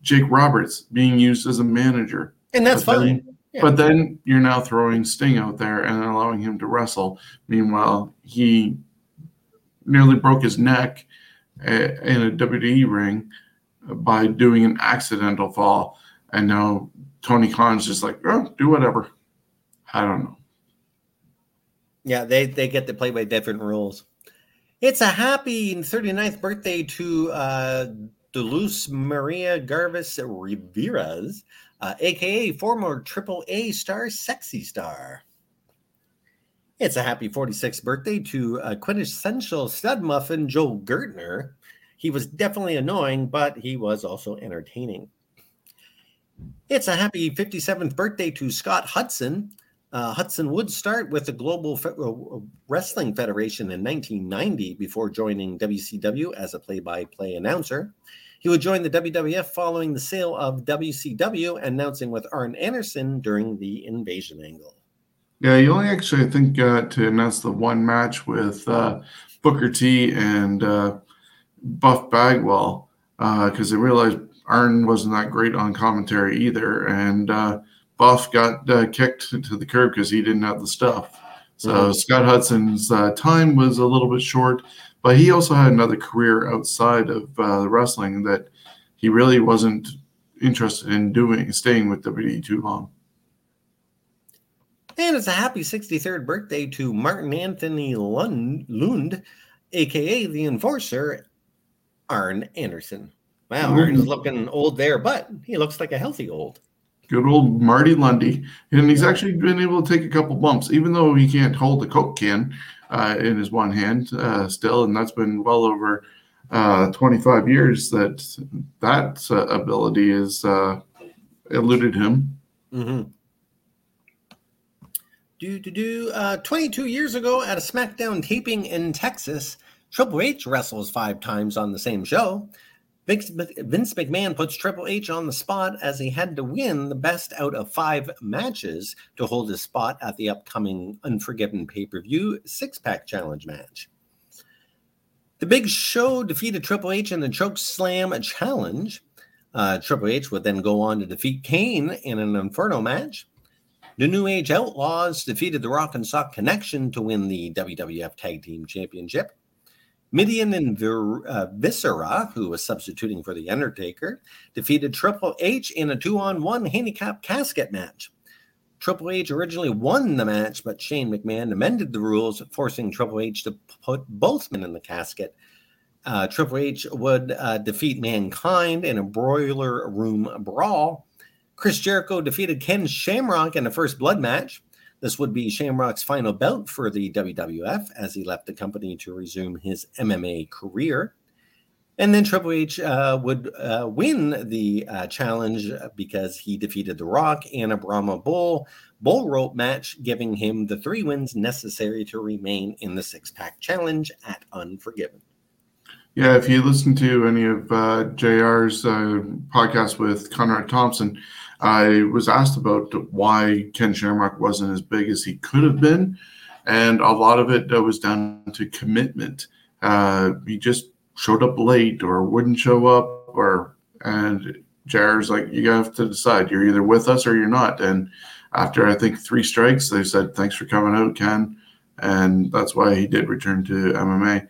Jake Roberts being used as a manager. And that's but fine. Then, yeah. But then you're now throwing Sting out there and allowing him to wrestle. Meanwhile, he nearly broke his neck a- in a W W E ring by doing an accidental fall. And now Tony Khan's just like, oh, do whatever. I don't know. Yeah, they, they get to play by different rules. It's a happy thirty-ninth birthday to uh, Dulce Maria Garvis Rivera's, uh, a k a former Triple A star, Sexy Star. It's a happy forty-sixth birthday to uh, quintessential stud muffin Joe Gertner. He was definitely annoying, but he was also entertaining. It's a happy fifty-seventh birthday to Scott Hudson. Uh, Hudson would start with the Global Fe- Wrestling Federation in nineteen ninety before joining W C W as a play-by-play announcer. He would join the W W F following the sale of W C W, announcing with Arn Anderson during the Invasion angle. Yeah, he only actually, I think, got to announce the one match with uh, Booker T and uh, Buff Bagwell because uh, they realized Arn wasn't that great on commentary either, and uh, Buff got uh, kicked to the curb because he didn't have the stuff. So mm-hmm. Scott Hudson's uh, time was a little bit short, but he also had another career outside of uh, wrestling that he really wasn't interested in doing, staying with W W E too long. And it's a happy sixty-third birthday to Martin Anthony Lund, Lund a k a the Enforcer, Arn Anderson. Wow, mm-hmm. Arn's looking old there, but he looks like a healthy old. Good old Marty Lundy, and he's actually been able to take a couple bumps, even though he can't hold a Coke can uh, in his one hand uh, still, and that's been well over uh, twenty-five years that that uh, ability has uh, eluded him. Mm-hmm. Do do do. Uh, twenty-two years ago, at a SmackDown taping in Texas, Triple H wrestles five times on the same show. Vince McMahon puts Triple H on the spot as he had to win the best out of five matches to hold his spot at the upcoming Unforgiven pay-per-view six-pack challenge match. The Big Show defeated Triple H in the choke slam challenge. Uh, Triple H would then go on to defeat Kane in an Inferno match. The New Age Outlaws defeated the Rock and Sock Connection to win the W W F Tag Team Championship. Midian and Vir- uh, Viscera, who was substituting for The Undertaker, defeated Triple H in a two-on-one handicap casket match. Triple H originally won the match, but Shane McMahon amended the rules, forcing Triple H to put both men in the casket. Uh, Triple H would uh, defeat Mankind in a broiler room brawl. Chris Jericho defeated Ken Shamrock in a first blood match. This would be Shamrock's final bout for the W W F as he left the company to resume his M M A career. And then Triple H uh, would uh, win the uh, challenge because he defeated The Rock in a Brahma Bull bull rope match, giving him the three wins necessary to remain in the six-pack challenge at Unforgiven. Yeah, if you listen to any of uh, J R's uh, podcast with Conrad Thompson, I was asked about why Ken Shamrock wasn't as big as he could have been, and a lot of it uh, was down to commitment. Uh, he just showed up late or wouldn't show up, or and J R's like, you have to decide. You're either with us or you're not. And after, I think, three strikes, they said, thanks for coming out, Ken, and that's why he did return to M M A.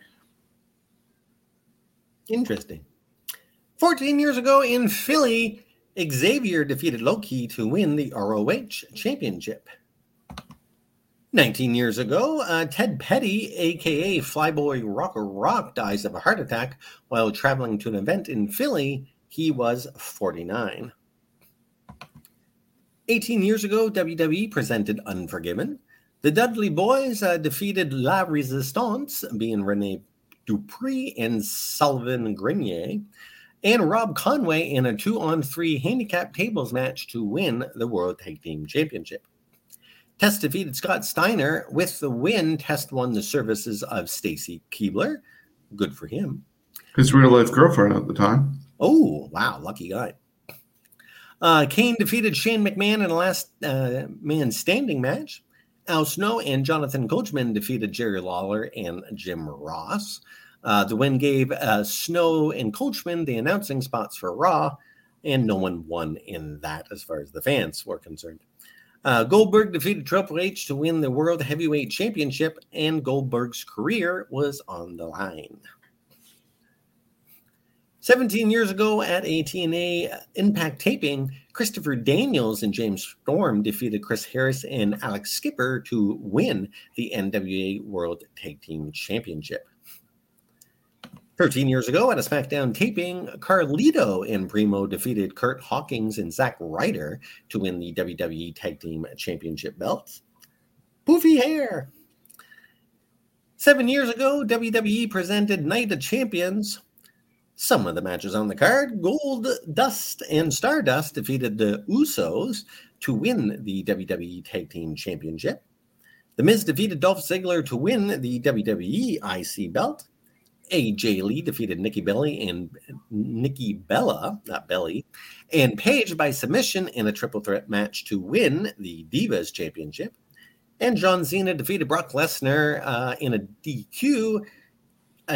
Interesting. fourteen years ago in Philly, Xavier defeated Loki to win the R O H championship. nineteen years ago, uh, Ted Petty, a k a. Flyboy Rocker Rock, dies of a heart attack while traveling to an event in Philly. He was forty-nine. eighteen years ago, W W E presented Unforgiven. The Dudley Boys uh, defeated La Resistance, being Rene Dupree and Sullivan Grenier, and Rob Conway in a two-on-three handicap tables match to win the World Tag Team Championship. Test defeated Scott Steiner. With the win, Test won the services of Stacy Keibler. Good for him. His real-life girlfriend at the time. Oh, wow. Lucky guy. Uh, Kane defeated Shane McMahon in a last uh, man standing match. Al Snow and Jonathan Coachman defeated Jerry Lawler and Jim Ross. Uh, the win gave uh, Snow and Coachman the announcing spots for Raw, and no one won in that as far as the fans were concerned. Uh, Goldberg defeated Triple H to win the World Heavyweight Championship, and Goldberg's career was on the line. seventeen years ago at a T N A Impact taping, Christopher Daniels and James Storm defeated Chris Harris and Alex Skipper to win the N W A World Tag Team Championship. thirteen years ago at a SmackDown taping, Carlito and Primo defeated Curt Hawkins and Zack Ryder to win the W W E Tag Team Championship belts. Poofy hair! Seven years ago, W W E presented Night of Champions. Some of the matches on the card: Gold Dust and Stardust defeated the Usos to win the W W E Tag Team Championship. The Miz defeated Dolph Ziggler to win the W W E I C belt. A J Lee defeated Nikki Belly and Nikki Bella, not Belly, and Paige by submission in a triple threat match to win the Divas Championship. And John Cena defeated Brock Lesnar uh, in a D Q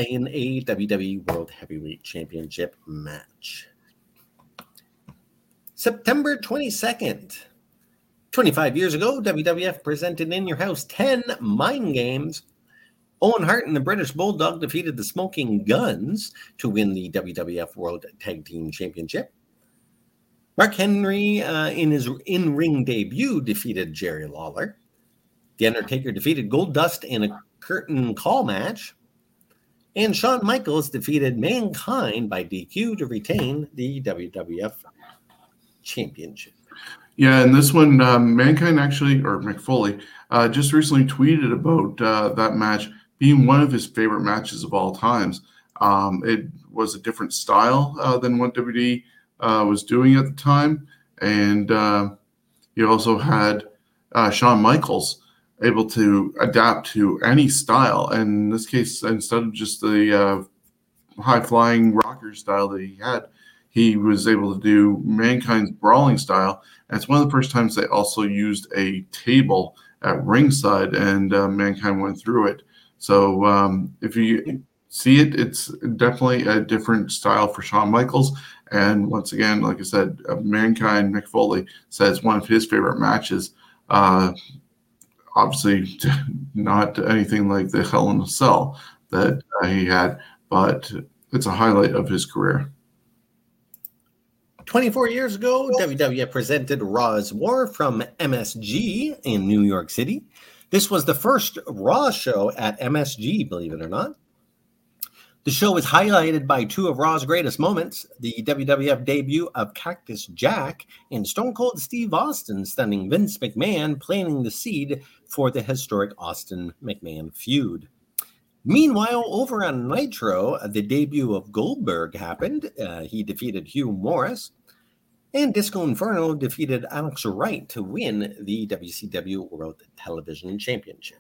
in a W W E World Heavyweight Championship match. September twenty-second, twenty-five years ago, W W F presented In Your House ten Mind Games. Owen Hart and the British Bulldog defeated the Smoking Guns to win the W W F World Tag Team Championship. Mark Henry, uh, in his in-ring debut, defeated Jerry Lawler. The Undertaker defeated Goldust in a curtain call match. And Shawn Michaels defeated Mankind by D Q to retain the W W F Championship. Yeah, and this one, um, Mankind actually, or Mick Foley, uh, just recently tweeted about uh, that match being one of his favorite matches of all times. Um, it was a different style uh, than what W W E uh, was doing at the time. And uh, you also had uh, Shawn Michaels able to adapt to any style. And in this case, instead of just the uh, high-flying rocker style that he had, he was able to do Mankind's brawling style. And it's one of the first times they also used a table at ringside, and uh, Mankind went through it. So um, if you see it, it's definitely a different style for Shawn Michaels. And once again, like I said, uh, Mankind, Mick Foley, says one of his favorite matches. Uh, obviously, not anything like the Hell in a Cell that uh, he had, but it's a highlight of his career. twenty-four years ago, W W F presented Raw's War from M S G in New York City. This was the first Raw show at M S G, believe it or not. The show was highlighted by two of Raw's greatest moments, the W W F debut of Cactus Jack and Stone Cold Steve Austin stunning Vince McMahon, planting the seed for the historic Austin-McMahon feud. Meanwhile, over on Nitro, the debut of Goldberg happened. Uh, he defeated Hugh Morris. And Disco Inferno defeated Alex Wright to win the W C W World Television Championship.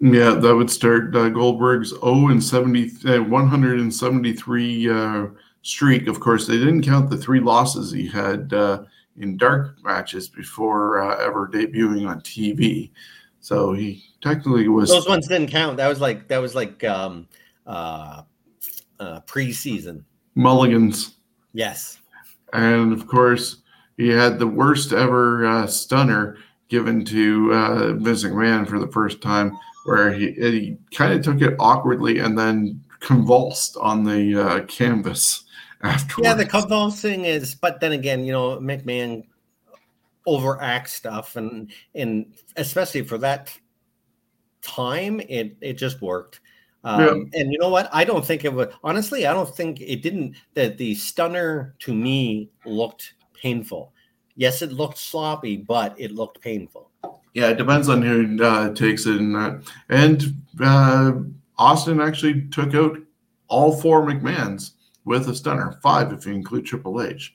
Yeah, that would start uh, Goldberg's oh and seventy, uh, one seventy-three uh, streak. Of course, they didn't count the three losses he had uh, in dark matches before uh, ever debuting on T V. So he technically was. Those ones didn't count. That was like that was like um, uh, uh, preseason mulligans. Yes. And, of course, he had the worst ever uh, stunner given to uh, Vince McMahon for the first time, where he, he kind of took it awkwardly and then convulsed on the uh, canvas afterwards. Yeah, the convulsing is, but then again, you know, McMahon overacts stuff, and and especially for that time, it, it just worked. Um, yeah. And you know what? I don't think it would. Honestly, I don't think it didn't. That the stunner to me looked painful. Yes, it looked sloppy, but it looked painful. Yeah, it depends on who uh, takes it. And, uh, and uh, Austin actually took out all four McMahons with a stunner. Five, if you include Triple H,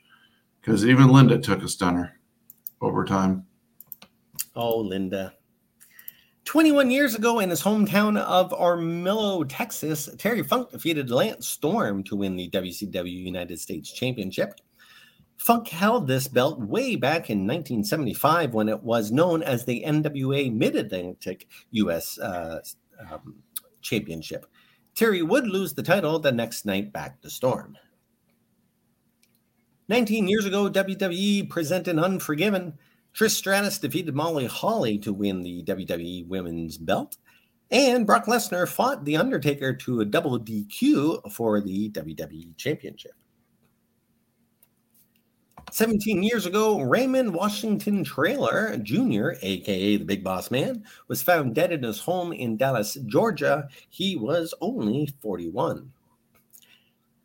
because even Linda took a stunner over time. Oh, Linda. twenty-one years ago in his hometown of Amarillo, Texas, Terry Funk defeated Lance Storm to win the W C W United States Championship. Funk held this belt way back in nineteen seventy-five when it was known as the N W A Mid-Atlantic U S Uh, um, Championship. Terry would lose the title the next night back to Storm. nineteen years ago, W W E presented Unforgiven. Trish Stratus defeated Molly Holly to win the W W E Women's Belt. And Brock Lesnar fought The Undertaker to a double D Q for the W W E Championship. seventeen years ago, Raymond Washington Traylor Junior, a k a the Big Boss Man, was found dead in his home in Dallas, Georgia. He was only forty-one.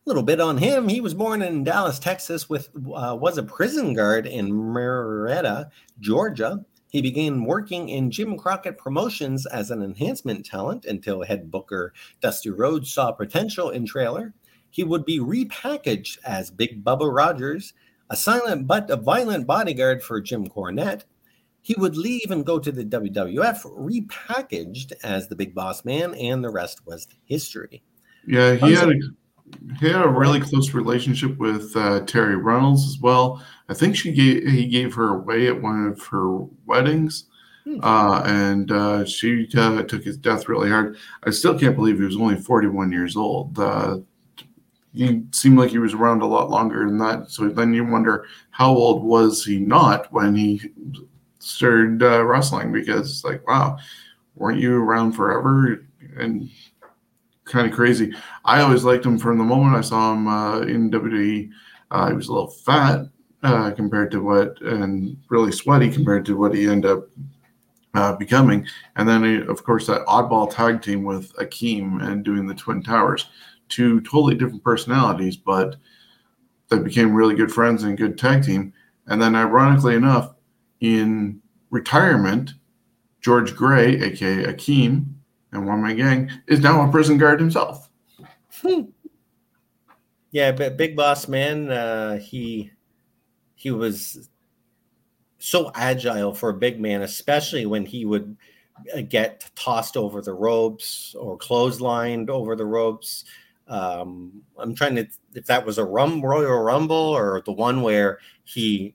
Little bit on him. He was born in Dallas, Texas, with uh, was a prison guard in Marietta, Georgia. He began working in Jim Crockett Promotions as an enhancement talent until head booker Dusty Rhodes saw potential in Traylor. He would be repackaged as Big Bubba Rogers, a silent but a violent bodyguard for Jim Cornette. He would leave and go to the W W F, repackaged as the Big Boss Man, and the rest was history. Yeah, he had a He had a really close relationship with uh, Terry Reynolds as well. I think she gave, he gave her away at one of her weddings, hmm. uh, and uh, she uh, took his death really hard. I still can't believe he was only forty-one years old. Uh, he seemed like he was around a lot longer than that. So then you wonder, how old was he not when he started uh, wrestling? Because it's like, wow, weren't you around forever? And kind of crazy. I always liked him from the moment I saw him uh, in W W E. Uh, he was a little fat uh, compared to what, and really sweaty compared to what he ended up uh, becoming. And then, he, of course, that oddball tag team with Akeem and doing the Twin Towers. Two totally different personalities, but they became really good friends and a good tag team. And then, ironically enough, in retirement, George Gray, a k a. Akeem, and one of my gang, is now a prison guard himself. Hmm. Yeah, but Big Boss Man, uh, he he was so agile for a big man, especially when he would get tossed over the ropes or clotheslined over the ropes. Um, I'm trying to, if that was a Rum Royal Rumble or the one where he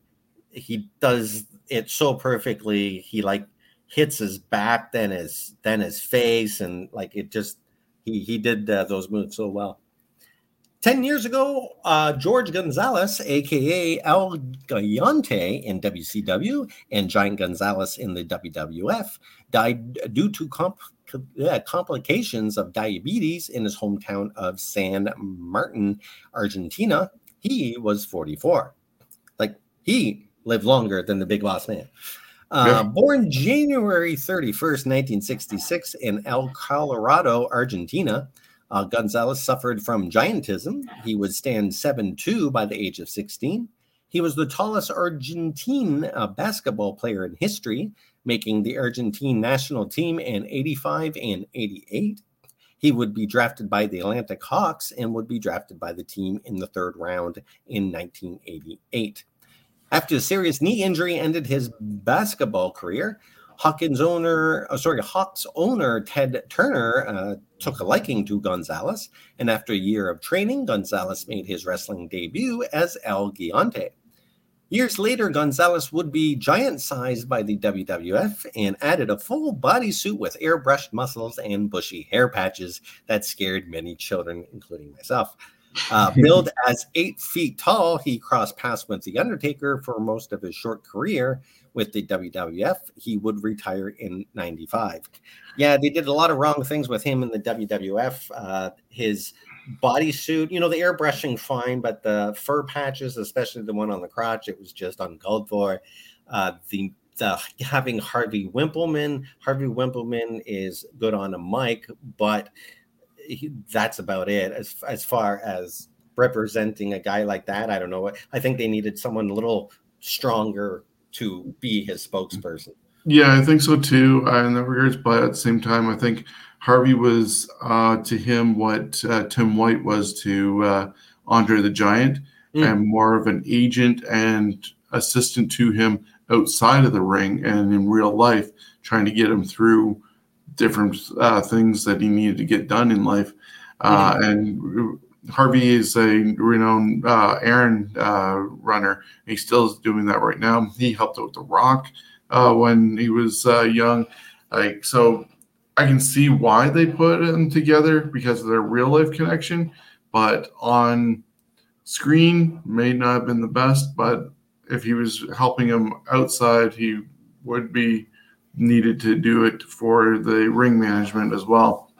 he does it so perfectly, he like hits his back, then his then his face, and like it just he he did uh, those moves so well. Ten years ago, uh, George Gonzalez, a k a. El Gigante in W C W and Giant Gonzalez in the W W F, died due to comp- uh, complications of diabetes in his hometown of San Martin, Argentina. He was forty-four. Like, he lived longer than the Big Boss Man. Uh, born January thirty-first, nineteen sixty-six in El Colorado, Argentina, Uh, Gonzalez suffered from giantism. He would stand seven two by the age of sixteen. He was the tallest Argentine uh, basketball player in history, making the Argentine national team in eighty-five and eighty-eight. He would be drafted by the Atlanta Hawks and would be drafted by the team in the third round in nineteen eighty-eight. After a serious knee injury ended his basketball career, Hawkins owner, oh, sorry, Hawks owner Ted Turner uh, took a liking to Gonzalez, and after a year of training, Gonzalez made his wrestling debut as El Gigante. Years later, Gonzalez would be giant-sized by the W W F and added a full bodysuit with airbrushed muscles and bushy hair patches that scared many children, including myself. Uh, billed as eight feet tall, he crossed paths with The Undertaker for most of his short career with the W W F. He would retire in ninety-five. Yeah, they did a lot of wrong things with him in the W W F. Uh, his bodysuit, you know, the airbrushing, fine, but the fur patches, especially the one on the crotch, it was just uncalled for. Uh, the Uh, having Harvey Wimpleman. Harvey Wimpleman is good on a mic, but He, that's about it as as far as representing a guy like that. I don't know. I think they needed someone a little stronger to be his spokesperson. Yeah, I think so too uh, in that regards. But at the same time, I think Harvey was uh, to him what uh, Tim White was to uh, Andre the Giant, mm. and more of an agent and assistant to him outside of the ring and in real life, trying to get him through different uh, things that he needed to get done in life. Uh, mm-hmm. And Harvey is a renowned uh, errand uh, runner. He still is doing that right now. He helped out The Rock uh, when he was uh, young. Like, so I can see why they put them together because of their real life connection, but on screen may not have been the best, but if he was helping him outside, he would be needed to do it for the ring management as well.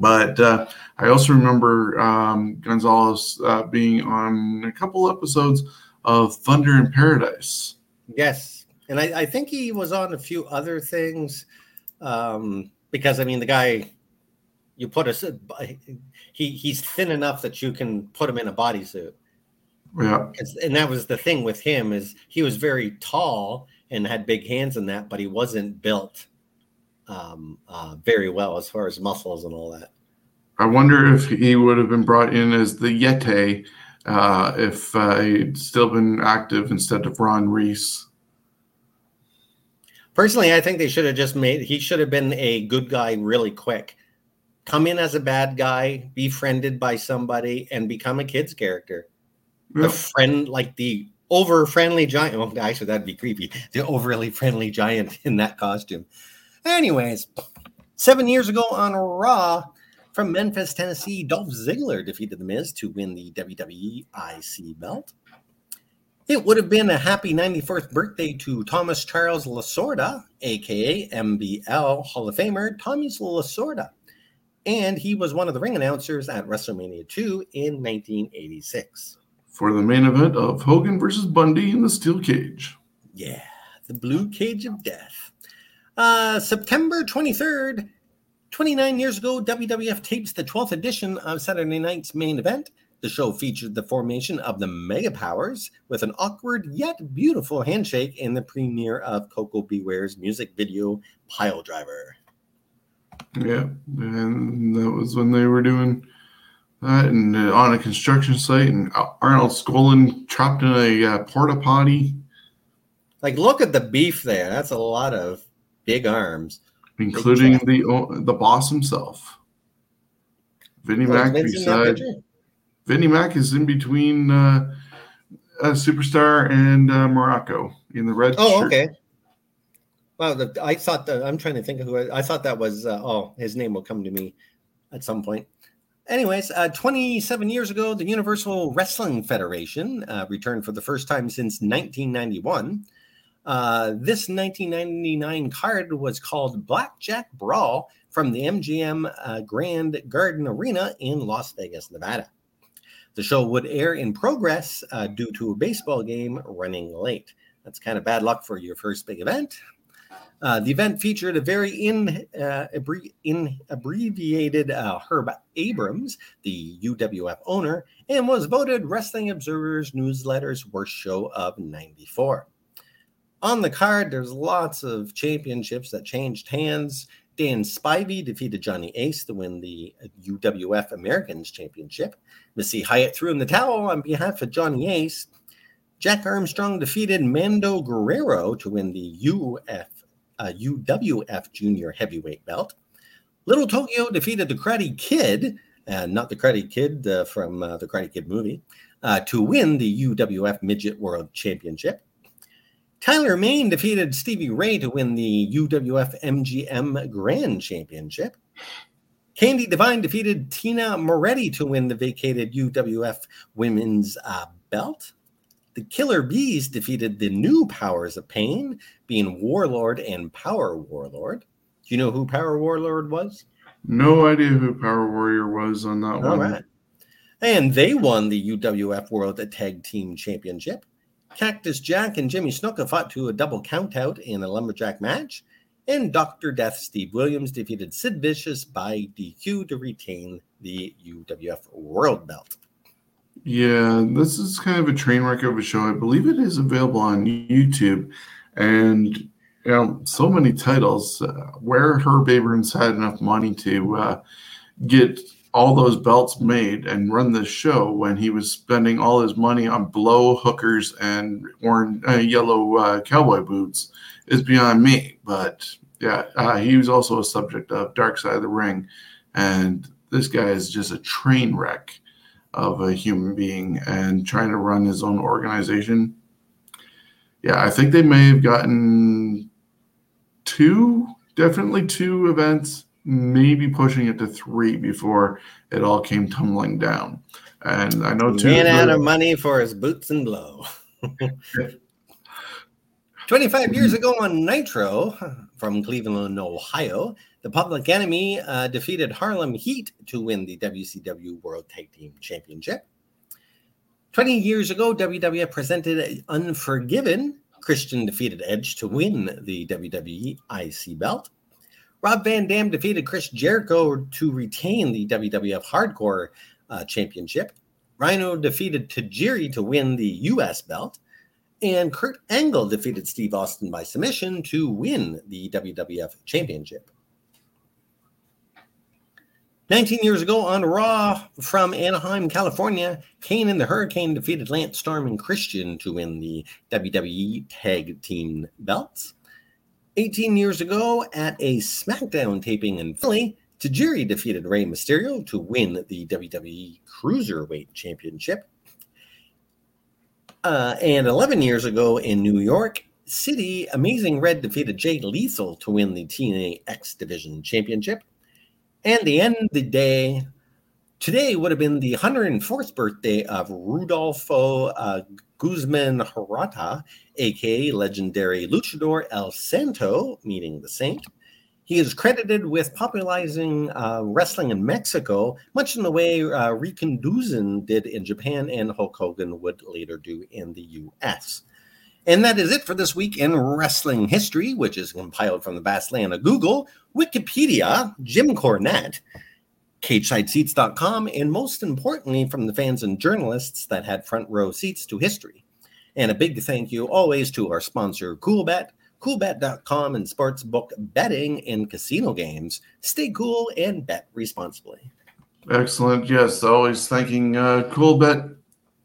But uh, I also remember um, Gonzalez uh, being on a couple episodes of Thunder in Paradise. Yes. And I, I think he was on a few other things um, because, I mean, the guy, you put a, he, he's thin enough that you can put him in a bodysuit. Yeah. And that was the thing with him is he was very tall and had big hands in that, but he wasn't built um, uh, very well as far as muscles and all that. I wonder if he would have been brought in as the Yeti uh, if uh, he'd still been active instead of Ron Reese. Personally, I think they should have just made, he should have been a good guy really quick. Come in as a bad guy, befriended by somebody, and become a kid's character. Yep. The friend, like the over friendly giant. Well, actually, that'd be creepy. The overly friendly giant in that costume. Anyways, seven years ago on Raw from Memphis, Tennessee, Dolph Ziggler defeated The Miz to win the W W E I C belt. It would have been a happy ninety-fourth birthday to Thomas Charles Lasorda, a k a. M B L Hall of Famer Tommy's Lasorda. And he was one of the ring announcers at WrestleMania two in nineteen eighty-six. For the main event of Hogan versus Bundy in the steel cage. Yeah, the blue cage of death. Uh, September twenty-third, twenty-nine years ago, W W F tapes the twelfth edition of Saturday Night's Main Event. The show featured the formation of the Mega Powers with an awkward yet beautiful handshake in the premiere of Coco Beware's music video, Pile Driver. Yeah, and that was when they were doing... Uh, and uh, on a construction site, and Arnold Skolin trapped in a uh, porta potty. Like, look at the beef there. That's a lot of big arms, including big the the boss himself. Vinnie well, Mac beside Vinnie Mac is in between uh, a Superstar and uh, Morocco in the red. Oh, shirt. Okay. Wow, the, I thought that I'm trying to think of who I, I thought that was. Uh, oh, his name will come to me at some point. Anyways, uh, twenty-seven years ago, the Universal Wrestling Federation uh, returned for the first time since nineteen ninety-one. Uh, this nineteen ninety-nine card was called Blackjack Brawl from the M G M uh, Grand Garden Arena in Las Vegas, Nevada. The show would air in progress uh, due to a baseball game running late. That's kind of bad luck for your first big event. Uh, the event featured a very in, uh, abbre- in abbreviated uh, Herb Abrams, the U W F owner, and was voted Wrestling Observer's Newsletter's worst show of ninety-four. On the card, there's lots of championships that changed hands. Dan Spivey defeated Johnny Ace to win the U W F Americans Championship. Missy Hyatt threw in the towel on behalf of Johnny Ace. Jack Armstrong defeated Mando Guerrero to win the U F. Uh, U W F Junior Heavyweight Belt. Little Tokyo defeated the Karate Kid, uh, not the Karate Kid uh, from uh, the Karate Kid movie, uh, to win the U W F Midget World Championship. Tyler Main defeated Stevie Ray to win the U W F M G M Grand Championship. Candy Devine defeated Tina Moretti to win the vacated U W F Women's uh, Belt. The Killer Bees defeated the new Powers of Pain, being Warlord and Power Warlord. Do you know who Power Warlord was? No idea who Power Warrior was on that All one. All right. And they won the U W F World Tag Team Championship. Cactus Jack and Jimmy Snuka fought to a double countout in a lumberjack match. And Doctor Death Steve Williams defeated Sid Vicious by D Q to retain the U W F World Belt. Yeah, this is kind of a train wreck of a show. I believe it is available on YouTube, and you know, so many titles. Uh, where Herb Abrams had enough money to uh, get all those belts made and run this show when he was spending all his money on blow hookers and orange, uh, yellow uh, cowboy boots is beyond me. But yeah, uh, he was also a subject of Dark Side of the Ring, and this guy is just a train wreck of a human being and trying to run his own organization. Yeah, I think they may have gotten two, definitely two events, maybe pushing it to three before it all came tumbling down. And I know two. Man out of money for his boots and blow. twenty-five years ago on Nitro from Cleveland, Ohio, the Public Enemy uh, defeated Harlem Heat to win the W C W World Tag Team Championship. twenty years ago, W W F presented Unforgiven. Christian defeated Edge to win the W W E I C belt. Rob Van Dam defeated Chris Jericho to retain the W W F Hardcore uh, Championship. Rhino defeated Tajiri to win the U S belt. And Kurt Angle defeated Steve Austin by submission to win the W W F Championship. nineteen years ago on Raw from Anaheim, California, Kane and the Hurricane defeated Lance Storm and Christian to win the W W E Tag Team belts. eighteen years ago at a SmackDown taping in Philly, Tajiri defeated Rey Mysterio to win the W W E Cruiserweight Championship. Uh, and eleven years ago in New York City, Amazing Red defeated Jay Lethal to win the T N A X Division Championship. And the end of the day, today would have been the one hundred fourth birthday of Rudolfo uh, Guzman Hirata, a k a legendary luchador El Santo, meaning the saint. He is credited with popularizing uh, wrestling in Mexico, much in the way uh, Rikunduzen did in Japan and Hulk Hogan would later do in the U S. And that is it for this week in wrestling history, which is compiled from the vast land of Google, Wikipedia, Jim Cornette, cage side seats dot com, and most importantly from the fans and journalists that had front row seats to history. And a big thank you always to our sponsor, CoolBet, cool bet dot com and sportsbook betting and casino games. Stay cool and bet responsibly. Excellent. Yes, always thanking uh, CoolBet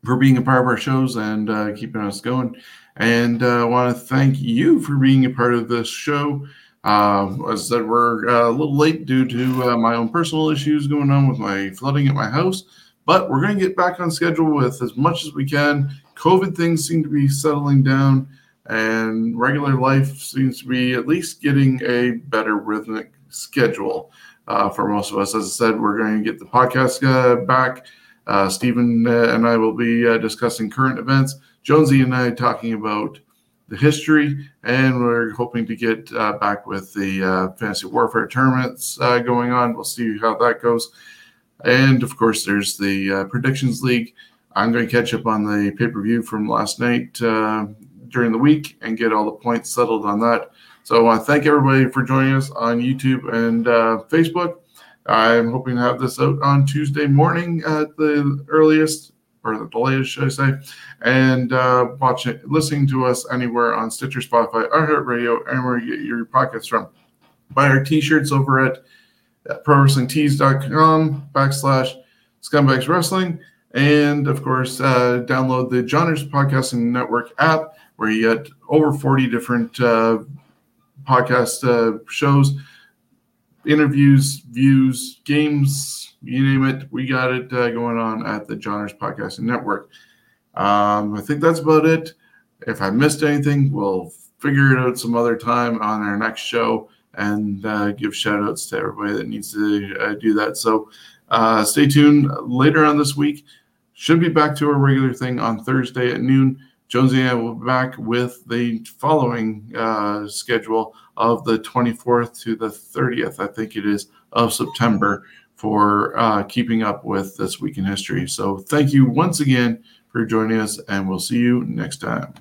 for being a part of our shows and uh, keeping us going. And I uh, want to thank you for being a part of this show. Um, as I said, we're uh, a little late due to uh, my own personal issues going on with my flooding at my house, but we're going to get back on schedule with as much as we can. COVID things seem to be settling down, and regular life seems to be at least getting a better rhythmic schedule uh, for most of us. As I said, we're going to get the podcast uh, back. Uh, Stephen uh, and I will be uh, discussing current events. Jonesy and I talking about the history, and we're hoping to get uh, back with the uh, Fantasy Warfare tournaments uh, going on. We'll see how that goes. And, of course, there's the uh, Predictions League. I'm going to catch up on the pay-per-view from last night uh, during the week and get all the points settled on that. So I want to thank everybody for joining us on YouTube and uh, Facebook. I'm hoping to have this out on Tuesday morning at the earliest, or the latest, should I say, and uh, watching, listening to us anywhere on Stitcher, Spotify, iHeartRadio, anywhere you get your podcasts from. Buy our T-shirts over at ProWrestlingTees.com backslash Scumbags Wrestling. And, of course, uh, download the Johnners Podcasting Network app, where you get over forty different uh, podcast uh, shows, interviews, views, games, you name it. We got it uh, going on at the Johnners Podcasting Network. Um, I think that's about it. If I missed anything, we'll figure it out some other time on our next show and uh, give shout-outs to everybody that needs to uh, do that. So uh, stay tuned. Later on this week, should be back to our regular thing on Thursday at noon. Jonesy and I will be back with the following uh, schedule of the twenty-fourth to the thirtieth, I think it is, of September for uh, keeping up with this week in history. So thank you once again for joining us, and we'll see you next time.